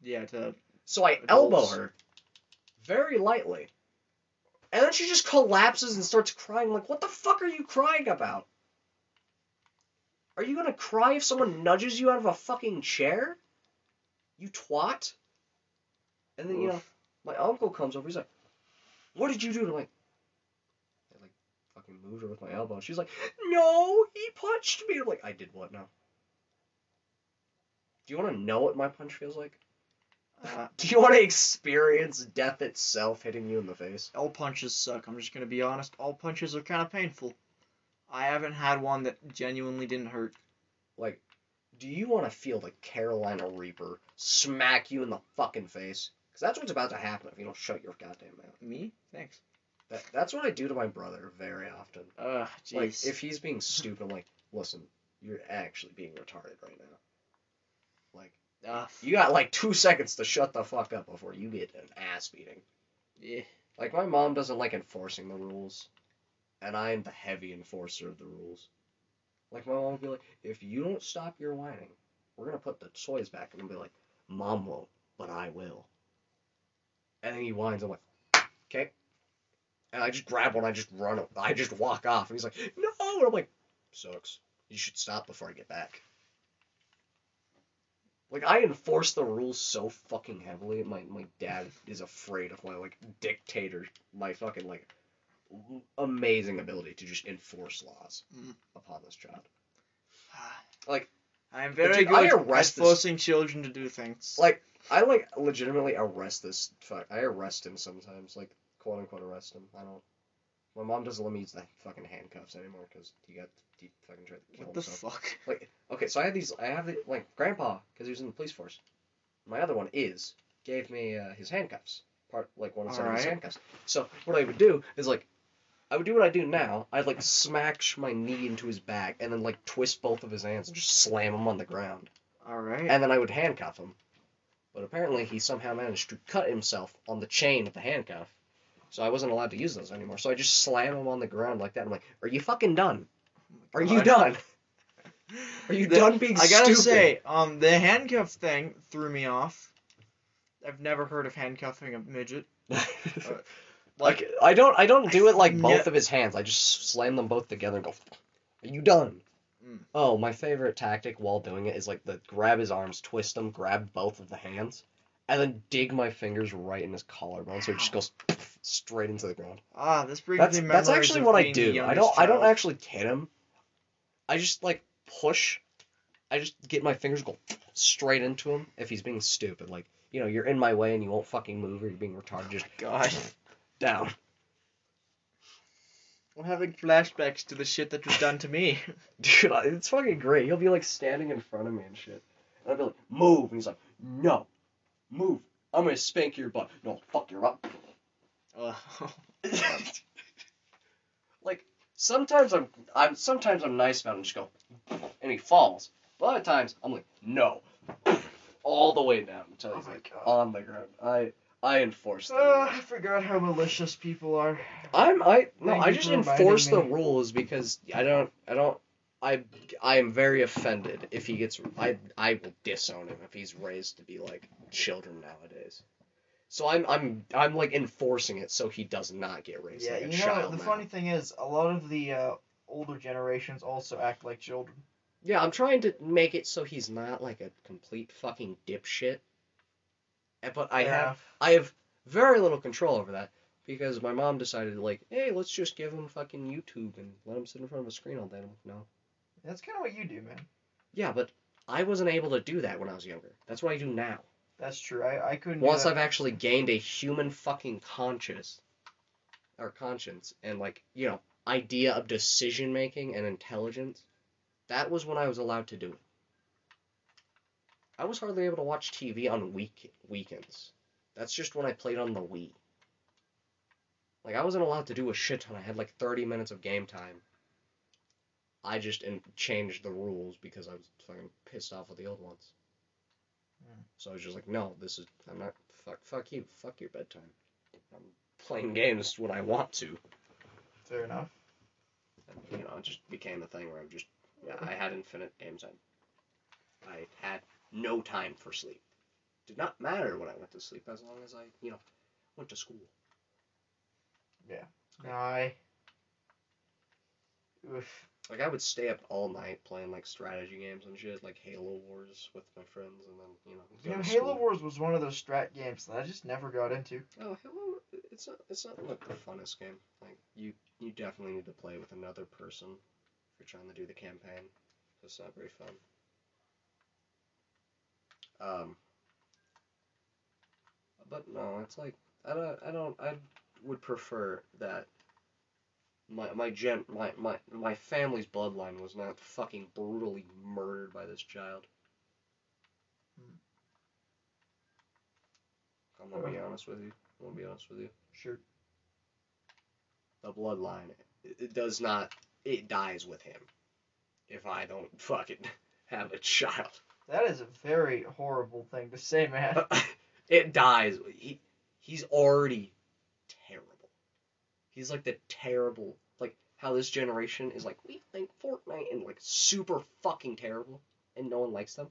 Yeah, to... So I adults. elbow her very lightly. And then she just collapses and starts crying. Like, what the fuck are you crying about? Are you gonna cry if someone nudges you out of a fucking chair? You twat. And then, Oof. you know, my uncle comes over. He's like, what did you do? And I'm like, I, like, fucking moved her with my elbow. And she's like, no, he punched me. I'm like, I did what now? Do you want to know what my punch feels like? Uh, Do you want to experience death itself hitting you in the face? All punches suck. I'm just going to be honest. All punches are kind of painful. I haven't had one that genuinely didn't hurt. Like, do you want to feel the Carolina Reaper smack you in the fucking face? Because that's what's about to happen if you don't shut your goddamn mouth. Me? Thanks. That, that's what I do to my brother very often. Ugh, jeez. Like, if he's being stupid, I'm like, listen, you're actually being retarded right now. Like... Uh, you got, like, two seconds to shut the fuck up before you get an ass beating. Yeah. Like, my mom doesn't like enforcing the rules, and I am the heavy enforcer of the rules. Like, my mom would be like, if you don't stop your whining, we're gonna put the toys back, and I'll be like, Mom won't, but I will. And then he whines. I'm like, okay. And I just grab one. I just run. I just walk off. And he's like, no. And I'm like, sucks. You should stop before I get back. Like, I enforce the rules so fucking heavily. My my dad is afraid of my, like, dictator, my fucking, like, amazing ability to just enforce laws mm. upon this child. Like, I'm very good at forcing children to do things. Like, I, like, legitimately arrest this fuck. I arrest him sometimes. Like, quote-unquote arrest him. I don't... My mom doesn't let me use the fucking handcuffs anymore because he got he fucking tried to kill what himself. What the fuck? Like, okay, so I had these. I have the like grandpa because he was in the police force. My other one is gave me uh, his handcuffs. Part like one of right. his handcuffs. So what I would do is like, I would do what I do now. I'd like smash my knee into his back and then like twist both of his hands and just slam him on the ground. All right. And then I would handcuff him, but apparently he somehow managed to cut himself on the chain of the handcuff. So I wasn't allowed to use those anymore. So I just slam them on the ground like that. I'm like, are you fucking done? Are you done? Are you the, done being stupid? I gotta stupid? say, um, the handcuff thing threw me off. I've never heard of handcuffing a midget. uh, like, like, I don't I don't do it like ne- both of his hands. I just slam them both together and go, are you done? Mm. Oh, my favorite tactic while doing it is like the grab his arms, twist them, grab both of the hands, and then dig my fingers right in his collarbone so it just goes straight into the ground. Ah, this brings that's, me memories. That's actually of what I do. I don't. Child. I don't actually hit him. I just like push. I just get my fingers go straight into him if he's being stupid. Like, you know, you're in my way and you won't fucking move or you're being retarded. Oh just God, down. I'm having flashbacks to the shit that was done to me. Dude, it's fucking great. He'll be like standing in front of me and shit, and I'll be like, move, and he's like, no. Move. I'm gonna spank your butt. No, fuck your up. Uh, like, sometimes I'm I'm sometimes I'm nice about it and just go and he falls. But other times I'm like, no. All the way down until he's oh like God. on the ground. I I enforce the rules. Uh, I forgot how malicious people are. I'm I no, Thank I just enforce the rules because I don't I don't I I am very offended if he gets... I I will disown him if he's raised to be like children nowadays. So I'm I'm I'm like enforcing it so he does not get raised yeah, like a child. Yeah, you know, the now. funny thing is a lot of the uh, older generations also act like children. Yeah, I'm trying to make it so he's not like a complete fucking dipshit. But I yeah. have I have very little control over that. Because my mom decided like, hey, let's just give him fucking YouTube and let him sit in front of a screen all day. I'm like, no. That's kind of what you do, man. Yeah, but I wasn't able to do that when I was younger. That's what I do now. That's true. I, I couldn't Once do that. I've actually gained a human fucking conscience, or conscience, and, like, you know, idea of decision-making and intelligence, that was when I was allowed to do it. I was hardly able to watch T V on week weekends. That's just when I played on the Wii. Like, I wasn't allowed to do a shit ton. I had, like, thirty minutes of game time. I just in- changed the rules because I was fucking pissed off with the old ones. Yeah. So I was just like, no, this is, I'm not, fuck, fuck you, fuck your bedtime. I'm playing games when I want to. Fair enough. And, you know, it just became a thing where I just, yeah, I had infinite game time. I had no time for sleep. Did not matter when I went to sleep as long as I, you know, went to school. Yeah. No, I... Oof. Like, I would stay up all night playing, like, strategy games and shit, like Halo Wars with my friends, and then, you know... You know, Halo Wars was one of those strat games that I just never got into. Oh, Halo... It's not, it's not like, the funnest game. Like, you you definitely need to play with another person if you're trying to do the campaign. It's not very fun. Um... But, no, it's like... I don't... I don't... I would prefer that... My my gen my, my my family's bloodline was not fucking brutally murdered by this child. I'm gonna be honest with you. I'm gonna be honest with you. Sure. The bloodline it, it does not it dies with him. If I don't fucking have a child. That is a very horrible thing to say, man. It dies. He he's already terrible. He's, like, the terrible, like, how this generation is, like, we think Fortnite and, like, super fucking terrible, and no one likes them.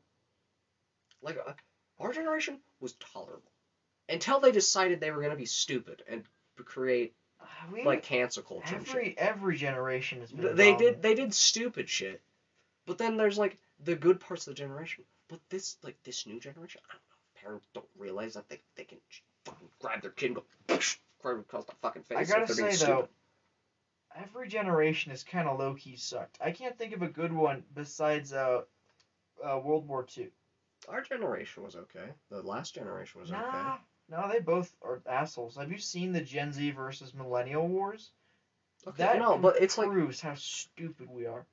Like, uh, our generation was tolerable. until they decided they were going to be stupid and create we, like cancel culture. Every and shit. every generation has been. They did they did stupid shit, but then there's like the good parts of the generation. But this like this new generation, I don't know. Parents don't realize that they they can fucking grab their kid and go grab them across the fucking face. I gotta if they're say being though, every generation is kind of low key sucked. I can't think of a good one besides uh, uh World War Two. Our generation was okay. The last generation was nah. okay. No, they both are assholes. Have you seen the Gen Z versus Millennial Wars? Okay, that no, but it's like proves how stupid we are.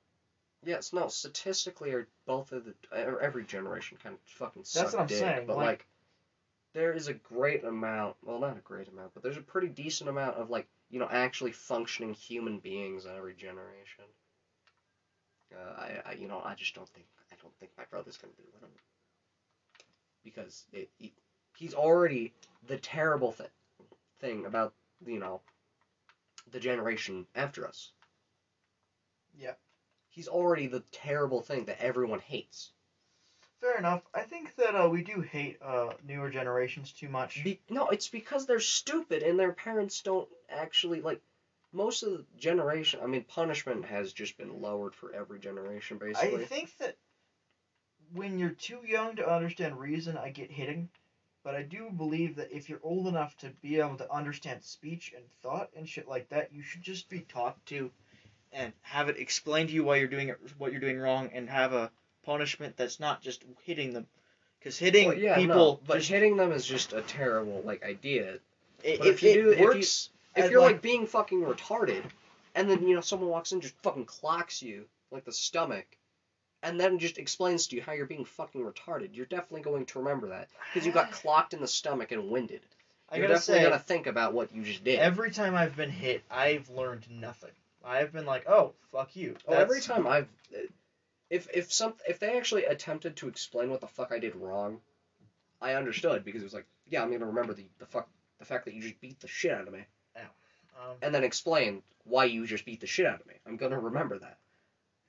Yes, no. Statistically, are both of the or every generation kind of fucking suck That's what I'm dick, saying. But like, like, there is a great amount. Well, not a great amount, but there's a pretty decent amount of like you know actually functioning human beings in every generation. Uh, I, I, you know, I just don't think I don't think my brother's gonna be with him because it. it He's already the terrible th- thing about, you know, the generation after us. Yeah. He's already the terrible thing that everyone hates. Fair enough. I think that uh, we do hate uh, newer generations too much. Be- no, it's because they're stupid and their parents don't actually, like, most of the generation, I mean, punishment has just been lowered for every generation, basically. I think that when you're too young to understand reason, I get hitting. But I do believe that if you're old enough to be able to understand speech and thought and shit like that, you should just be taught to and have it explained to you why you're doing it, what you're doing wrong, and have a punishment that's not just hitting them. Because hitting well, yeah, people... No, but just, hitting them is just a terrible, like, idea. It, but if, if you do, it works... If, you, if you're, like, like, being fucking retarded, and then, you know, someone walks in and just fucking clocks you, like, the stomach... And then just explains to you how you're being fucking retarded. You're definitely going to remember that. Because you got clocked in the stomach and winded. I you're definitely going to think about what you just did. Every time I've been hit, I've learned nothing. I've been like, oh, fuck you. Oh, every time I've... If if some, if they actually attempted to explain what the fuck I did wrong, I understood. Because it was like, yeah, I'm going to remember the, the, fuck, the fact that you just beat the shit out of me. Ow. Um, and then explain why you just beat the shit out of me. I'm going to remember that.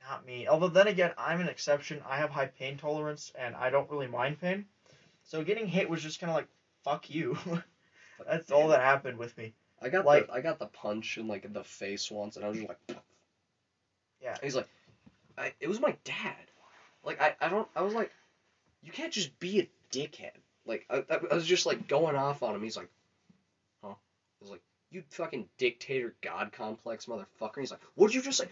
Not me. Although then again, I'm an exception. I have high pain tolerance, and I don't really mind pain. So getting hit was just kind of like, fuck you. That's all that happened with me. I got like the, I got the punch in like the face once, and I was just like, poof. Yeah. And he's like, I, it was my dad. Like I, I don't I was like, you can't just be a dickhead. Like I, I was just like going off on him. He's like, huh? I was like, you fucking dictator god complex motherfucker. And he's like, what'd you just say?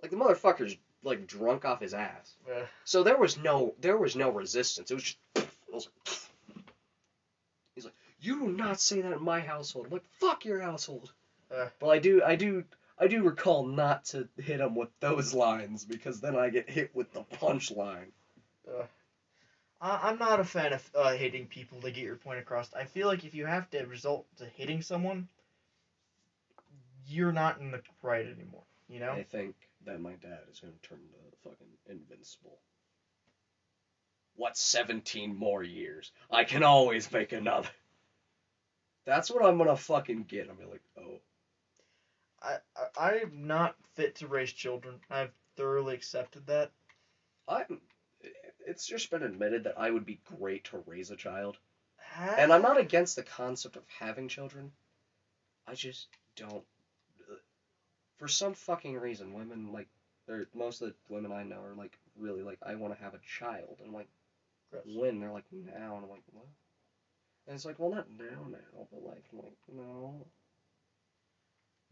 Like, the motherfucker's, like, drunk off his ass. Yeah. So there was no there was no resistance. It was just... It was like, he's like, you do not say that in my household. I'm like, fuck your household. Uh, well, I do, I do, I do recall not to hit him with those lines, because then I get hit with the punch line. Uh, I'm not a fan of uh, hitting people to get your point across. I feel like if you have to resort to hitting someone, you're not in the right anymore, you know? I think... that my dad is going to turn into fucking invincible. What, seventeen more years? I can always make another. That's what I'm going to fucking get. I'm gonna be like, oh. I, I, I'm not fit to raise children. I've thoroughly accepted that. I'm, it's just been admitted that I would be great to raise a child. Huh? And I'm not against the concept of having children. I just don't. For some fucking reason, women, like, they're, most of the women I know are, like, really, like, I want to have a child. And I'm like, gross. When? They're like, now. And I'm like, what? And it's like, well, not now, now, but, like, I'm like, no.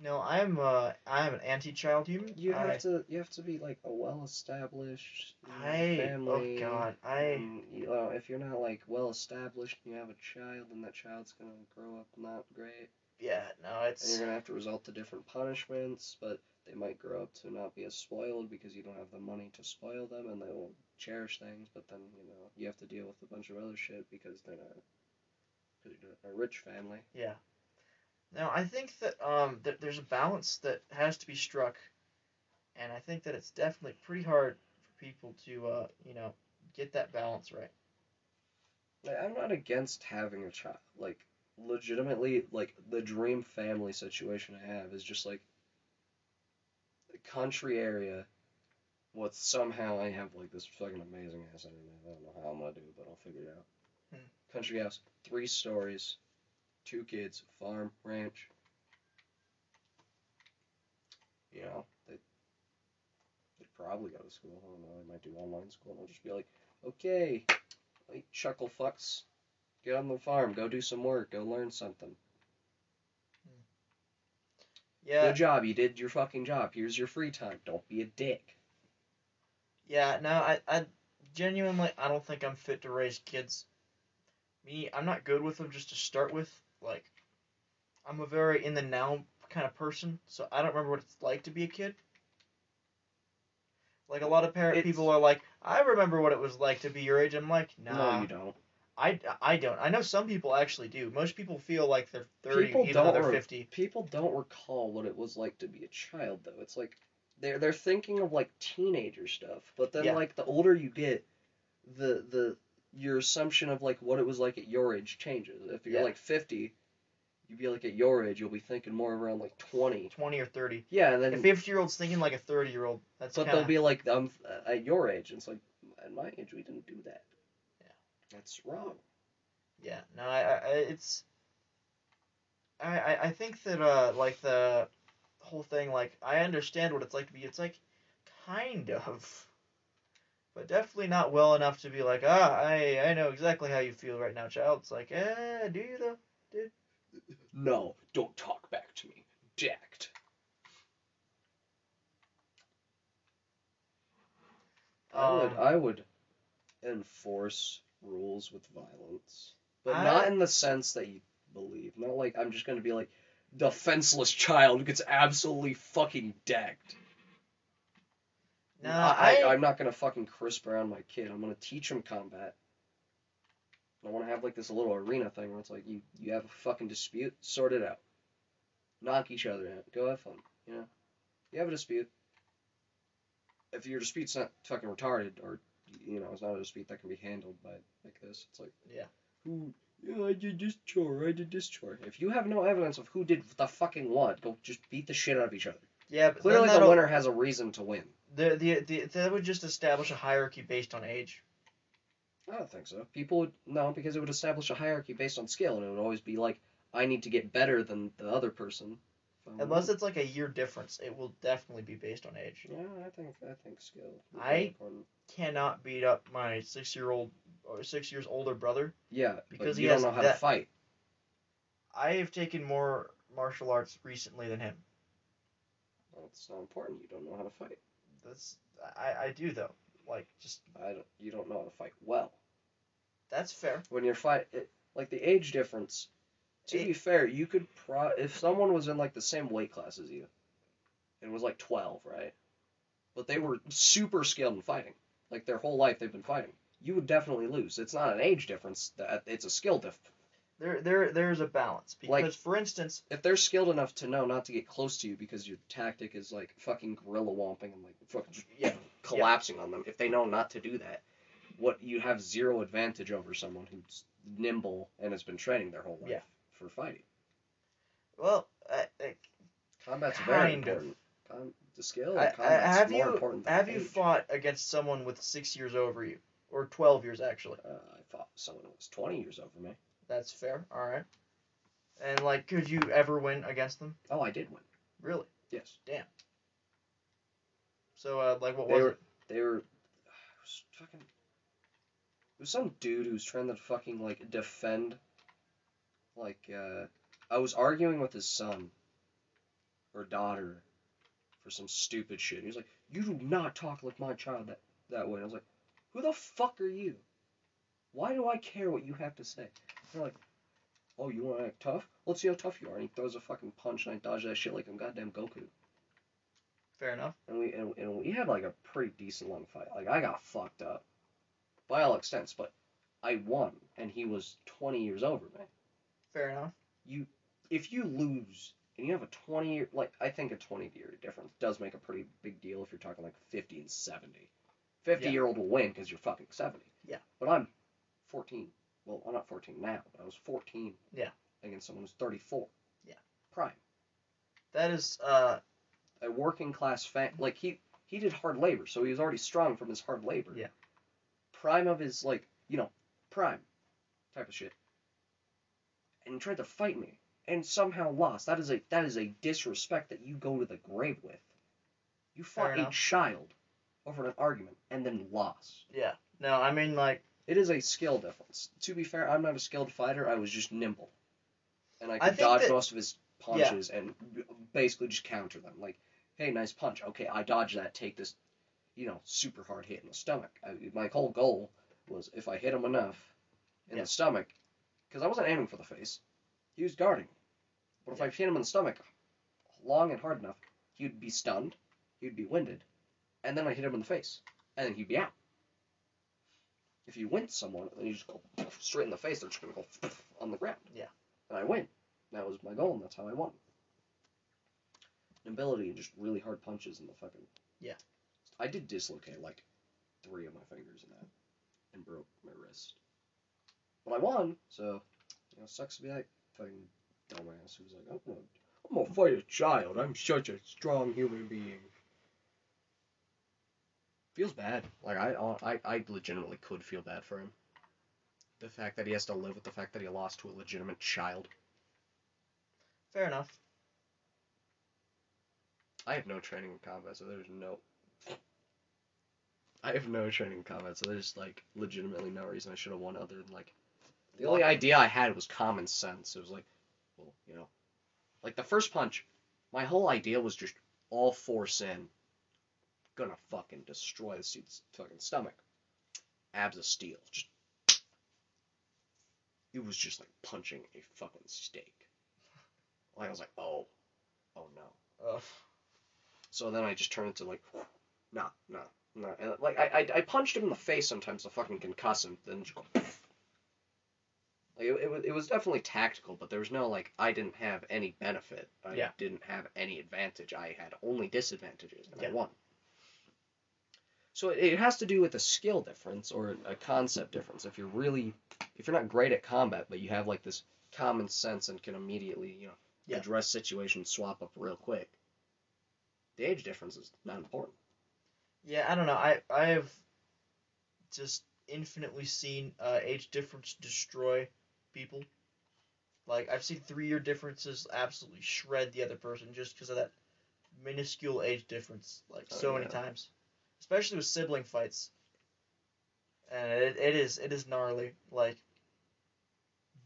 No, I'm, uh, I'm an anti-child human. You I, have to, you have to be, like, a well-established I, family. Oh, God, I... And, you know, if you're not, like, well-established and you have a child, then that child's gonna grow up not great. Yeah, no, it's... And you're going to have to resort to different punishments, but they might grow up to not be as spoiled because you don't have the money to spoil them, and they won't cherish things, but then, you know, you have to deal with a bunch of other shit because they're not... Because you're a rich family. Yeah. Now, I think that um that there's a balance that has to be struck, and I think that it's definitely pretty hard for people to, uh you know, get that balance right. Like, I'm not against having a child, like... legitimately, like, the dream family situation I have is just, like, a country area with somehow I have, like, this fucking amazing ass internet. I don't know how I'm gonna do it, but I'll figure it out. Country house, three stories, two kids, farm, ranch. You know, they they probably go to school. I don't know. They might do online school. And I'll just be like, okay, like chuckle fucks, get on the farm, go do some work, go learn something. Yeah. Good job. You did your fucking job. Here's your free time. Don't be a dick. Yeah. No, I I genuinely I don't think I'm fit to raise kids. Me, I'm not good with them just to start with. Like, I'm a very in the now kind of person, so I don't remember what it's like to be a kid. Like, a lot of parent it's... people are like, I remember what it was like to be your age. I'm like, nah. No, you don't. I, I don't. I know some people actually do. Most people feel like they're thirty, people even though they're fifty. People don't recall what it was like to be a child, though. It's like, they're, they're thinking of, like, teenager stuff, but then, yeah. like, the older you get, the the... your assumption of, like, what it was like at your age changes. If you're, yeah. like, fifty, you'd be, like, at your age, you'll be thinking more around, like, twenty. twenty or thirty. Yeah, and then... a fifty-year-old's thinking like a thirty-year-old, that's But kinda... they'll be, like, I'm at your age, and it's like, at my age, we didn't do that. Yeah. That's wrong. Yeah, no, I, I it's... I, I, I think that, uh, like, the whole thing, like, I understand what it's like to be, it's like, kind of... but definitely not well enough to be like, ah, I I know exactly how you feel right now, child. It's like, eh, do you though, dude? No, don't talk back to me. Jacked. Um, I would I would enforce rules with violence. But I, not in the sense that you believe. Not like I'm just gonna be like defenseless child who gets absolutely fucking decked. No, I, I, I'm not going to fucking crisp around my kid. I'm going to teach him combat. I want to have, like, this little arena thing where it's like, you, you have a fucking dispute, sort it out. Knock each other out. Go have fun, you know? You have a dispute. If your dispute's not fucking retarded, or, you know, it's not a dispute that can be handled by, like, this, it's like, yeah, who, yeah, I did this chore, I did this chore. If you have no evidence of who did the fucking what, go just beat the shit out of each other. Yeah, but clearly the winner has a reason to win. The, the the that would just establish a hierarchy based on age. I don't think so. People would no, because it would establish a hierarchy based on skill, and it would always be like, I need to get better than the other person. Unless it's like a year difference, it will definitely be based on age. Yeah, I think I think skill. I cannot beat up my six year old or six years older brother. Yeah, because he don't know how to fight. I have taken more martial arts recently than him. Well, it's not important. You don't know how to fight. That's I, I do though. Like just I don't you don't know how to fight well. That's fair. When you're fight it, like the age difference. To it, be fair, you could pro if someone was in like the same weight class as you, and was like twelve, right? But they were super skilled in fighting. Like their whole life they've been fighting. You would definitely lose. It's not an age difference. It's a skill difference. There, there, there's a balance, because, like, for instance... if they're skilled enough to know not to get close to you because your tactic is, like, fucking gorilla womping and, like, fucking yeah, collapsing yeah. on them, if they know not to do that, what you have zero advantage over someone who's nimble and has been training their whole life yeah. for fighting. Well, I, I, combat's very important. Com- the skill of combat's have more you, important than Have age. You fought against someone with six years over you? Or twelve years, actually? Uh, I fought someone who was twenty years over me. That's fair. All right. And, like, could you ever win against them? Oh, I did win. Really? Yes. Damn. So, uh, like, what they was were, it? They were... It was fucking... It was some dude who was trying to fucking, like, defend... Like, uh... I was arguing with his son. Or daughter. For some stupid shit. He was like, you do not talk like my child that, that way. And I was like, who the fuck are you? Why do I care what you have to say? They're like, oh, you want to act tough? Let's see how tough you are. And he throws a fucking punch, and I dodge that shit like I'm goddamn Goku. Fair enough. And we and, and we had, like, a pretty decent long fight. Like, I got fucked up. By all extents, but I won, and he was twenty years over me. Fair enough. You, if you lose, and you have a twenty-year... Like, I think a twenty-year difference does make a pretty big deal if you're talking, like, fifty and seventy. fifty-year-old yeah. will win because you're fucking seventy. Yeah. But I'm fourteen. Well, I'm not fourteen now, but I was fourteen. Yeah. Against someone who's thirty-four. Yeah. Prime. That is, uh... a working-class fan... Like, he, he did hard labor, so he was already strong from his hard labor. Yeah. Prime of his, like, you know, prime. type of shit, and tried to fight me, and somehow lost. That is a that is a disrespect that you go to the grave with. You fought a child over an argument and then lost. Yeah. No, I mean, like, it is a skill difference. To be fair, I'm not a skilled fighter. I was just nimble, and I could I dodge that... most of his punches yeah. and basically just counter them. Like, hey, nice punch. Okay, I dodged that. Take this, you know, super hard hit in the stomach. I, my whole goal was if I hit him enough in yeah. the stomach, because I wasn't aiming for the face. He was guarding. But if yeah. I hit him in the stomach long and hard enough, he'd be stunned, he'd be winded, and then I hit him in the face, and then he'd be out. If you win someone, then you just go straight in the face, they're just going to go on the ground. Yeah. And I win. That was my goal, and that's how I won. Ability and just really hard punches in the fucking... Yeah. I did dislocate, like, three of my fingers in that, and broke my wrist. But I won, so, you know, sucks to be like fucking dumbass who's like, I'm gonna, I'm gonna fight a child. I'm such a strong human being. Feels bad. Like, I, I, I legitimately could feel bad for him. The fact that he has to live with the fact that he lost to a legitimate child. Fair enough. I have no training in combat, so there's no... I have no training in combat, so there's, like, legitimately no reason I should have won other than, like... The only idea I had was common sense. It was like, well, you know... Like, the first punch, my whole idea was just all force in. Gonna fucking destroy this dude's fucking stomach. Abs of steel. Just... It was just like punching a fucking steak. Like, I was like, oh. Oh, no. Ugh. So then I just turned it to like, nah, nah, nah. And like, I, I I punched him in the face sometimes to fucking concuss him. Then just go, poof. Like, it, it, was, it was definitely tactical, but there was no, like, I didn't have any benefit. I yeah. didn't have any advantage. I had only disadvantages, and yeah. I won. So it has to do with a skill difference or a concept difference. If you're really, if you're not great at combat, but you have like this common sense and can immediately, you know, yeah. address situations, swap up real quick. The age difference is not important. Yeah, I don't know. I I have just infinitely seen uh, age difference destroy people. Like, I've seen three-year differences absolutely shred the other person just because of that minuscule age difference, like, oh, so yeah. many times. Especially with sibling fights, and it it is it is gnarly. Like,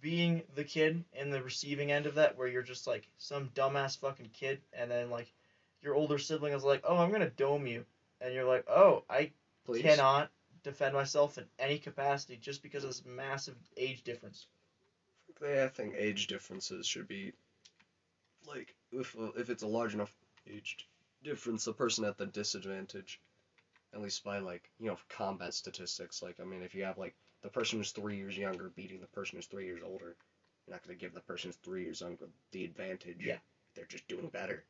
being the kid in the receiving end of that, where you're just like some dumbass fucking kid, and then like your older sibling is like, "Oh, I'm gonna dome you," and you're like, "Oh, I Please? cannot defend myself in any capacity just because of this massive age difference." Yeah, I think age differences should be like, if if it's a large enough age difference, the person at the disadvantage. At least by, like, you know, combat statistics. Like, I mean, if you have, like, the person who's three years younger beating the person who's three years older, you're not going to give the person who's three years younger the advantage. Yeah. They're just doing better.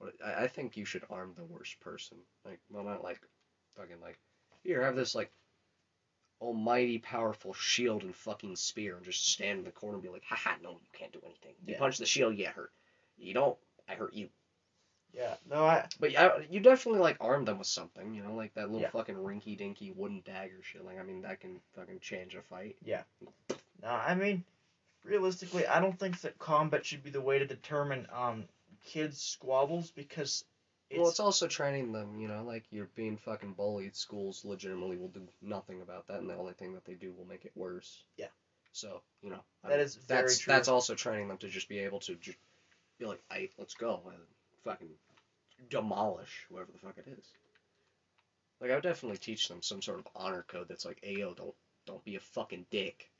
But I, I think you should arm the worst person. Like, well, not, like, fucking, like, here, have this, like, almighty powerful shield and fucking spear and just stand in the corner and be like, haha, no, you can't do anything. You yeah. punch the shield, yeah, hurt. You don't, I hurt you. Yeah, no, I... But yeah, you definitely, like, arm them with something, you know, like that little yeah. fucking rinky-dinky wooden dagger shit. Like, I mean, that can fucking change a fight. Yeah. No, I mean, realistically, I don't think that combat should be the way to determine um kids' squabbles, because it's... Well, it's also training them, you know, like, you're being fucking bullied. Schools legitimately will do nothing about that, and the only thing that they do will make it worse. Yeah. So, you know... That I mean, is very that's, true. That's also training them to just be able to just be like, hey, let's go, and... fucking demolish whoever the fuck it is. Like, I would definitely teach them some sort of honor code that's like, ayo, don't don't be a fucking dick.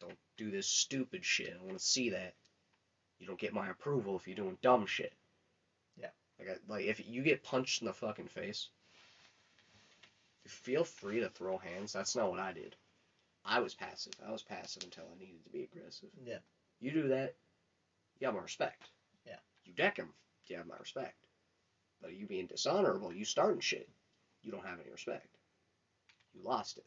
Don't do this stupid shit. I don't want to see that. You don't get my approval if you're doing dumb shit. Yeah. Like, I, like if you get punched in the fucking face, feel free to throw hands. That's not what I did. I was passive. I was passive until I needed to be aggressive. Yeah. You do that, you have my respect. You deck him, you have my respect. But you being dishonorable, you starting shit, you don't have any respect. You lost it.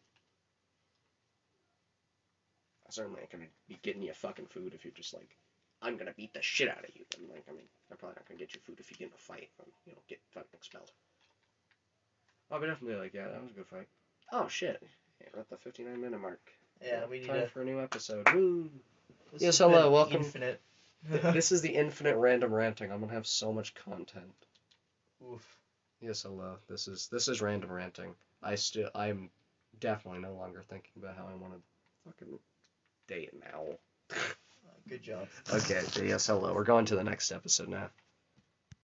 I certainly ain't gonna be getting you fucking food if you're just like, I'm gonna beat the shit out of you. And like, I mean, I'm probably not gonna get you food if you get in a fight and, you know, get fucking expelled. I'll be definitely like, yeah, that was a good fight. Oh shit. Yeah, we're at the fifty-nine minute mark. Yeah, we need time a... for a new episode. Woo! This yes, hello, welcome. Infinite. This is the infinite random ranting. I'm gonna have so much content. Oof. Yes, hello. This is this is random ranting. I still I'm definitely no longer thinking about how I want to fucking date an owl. Good job. Okay. Yes, hello. We're going to the next episode now.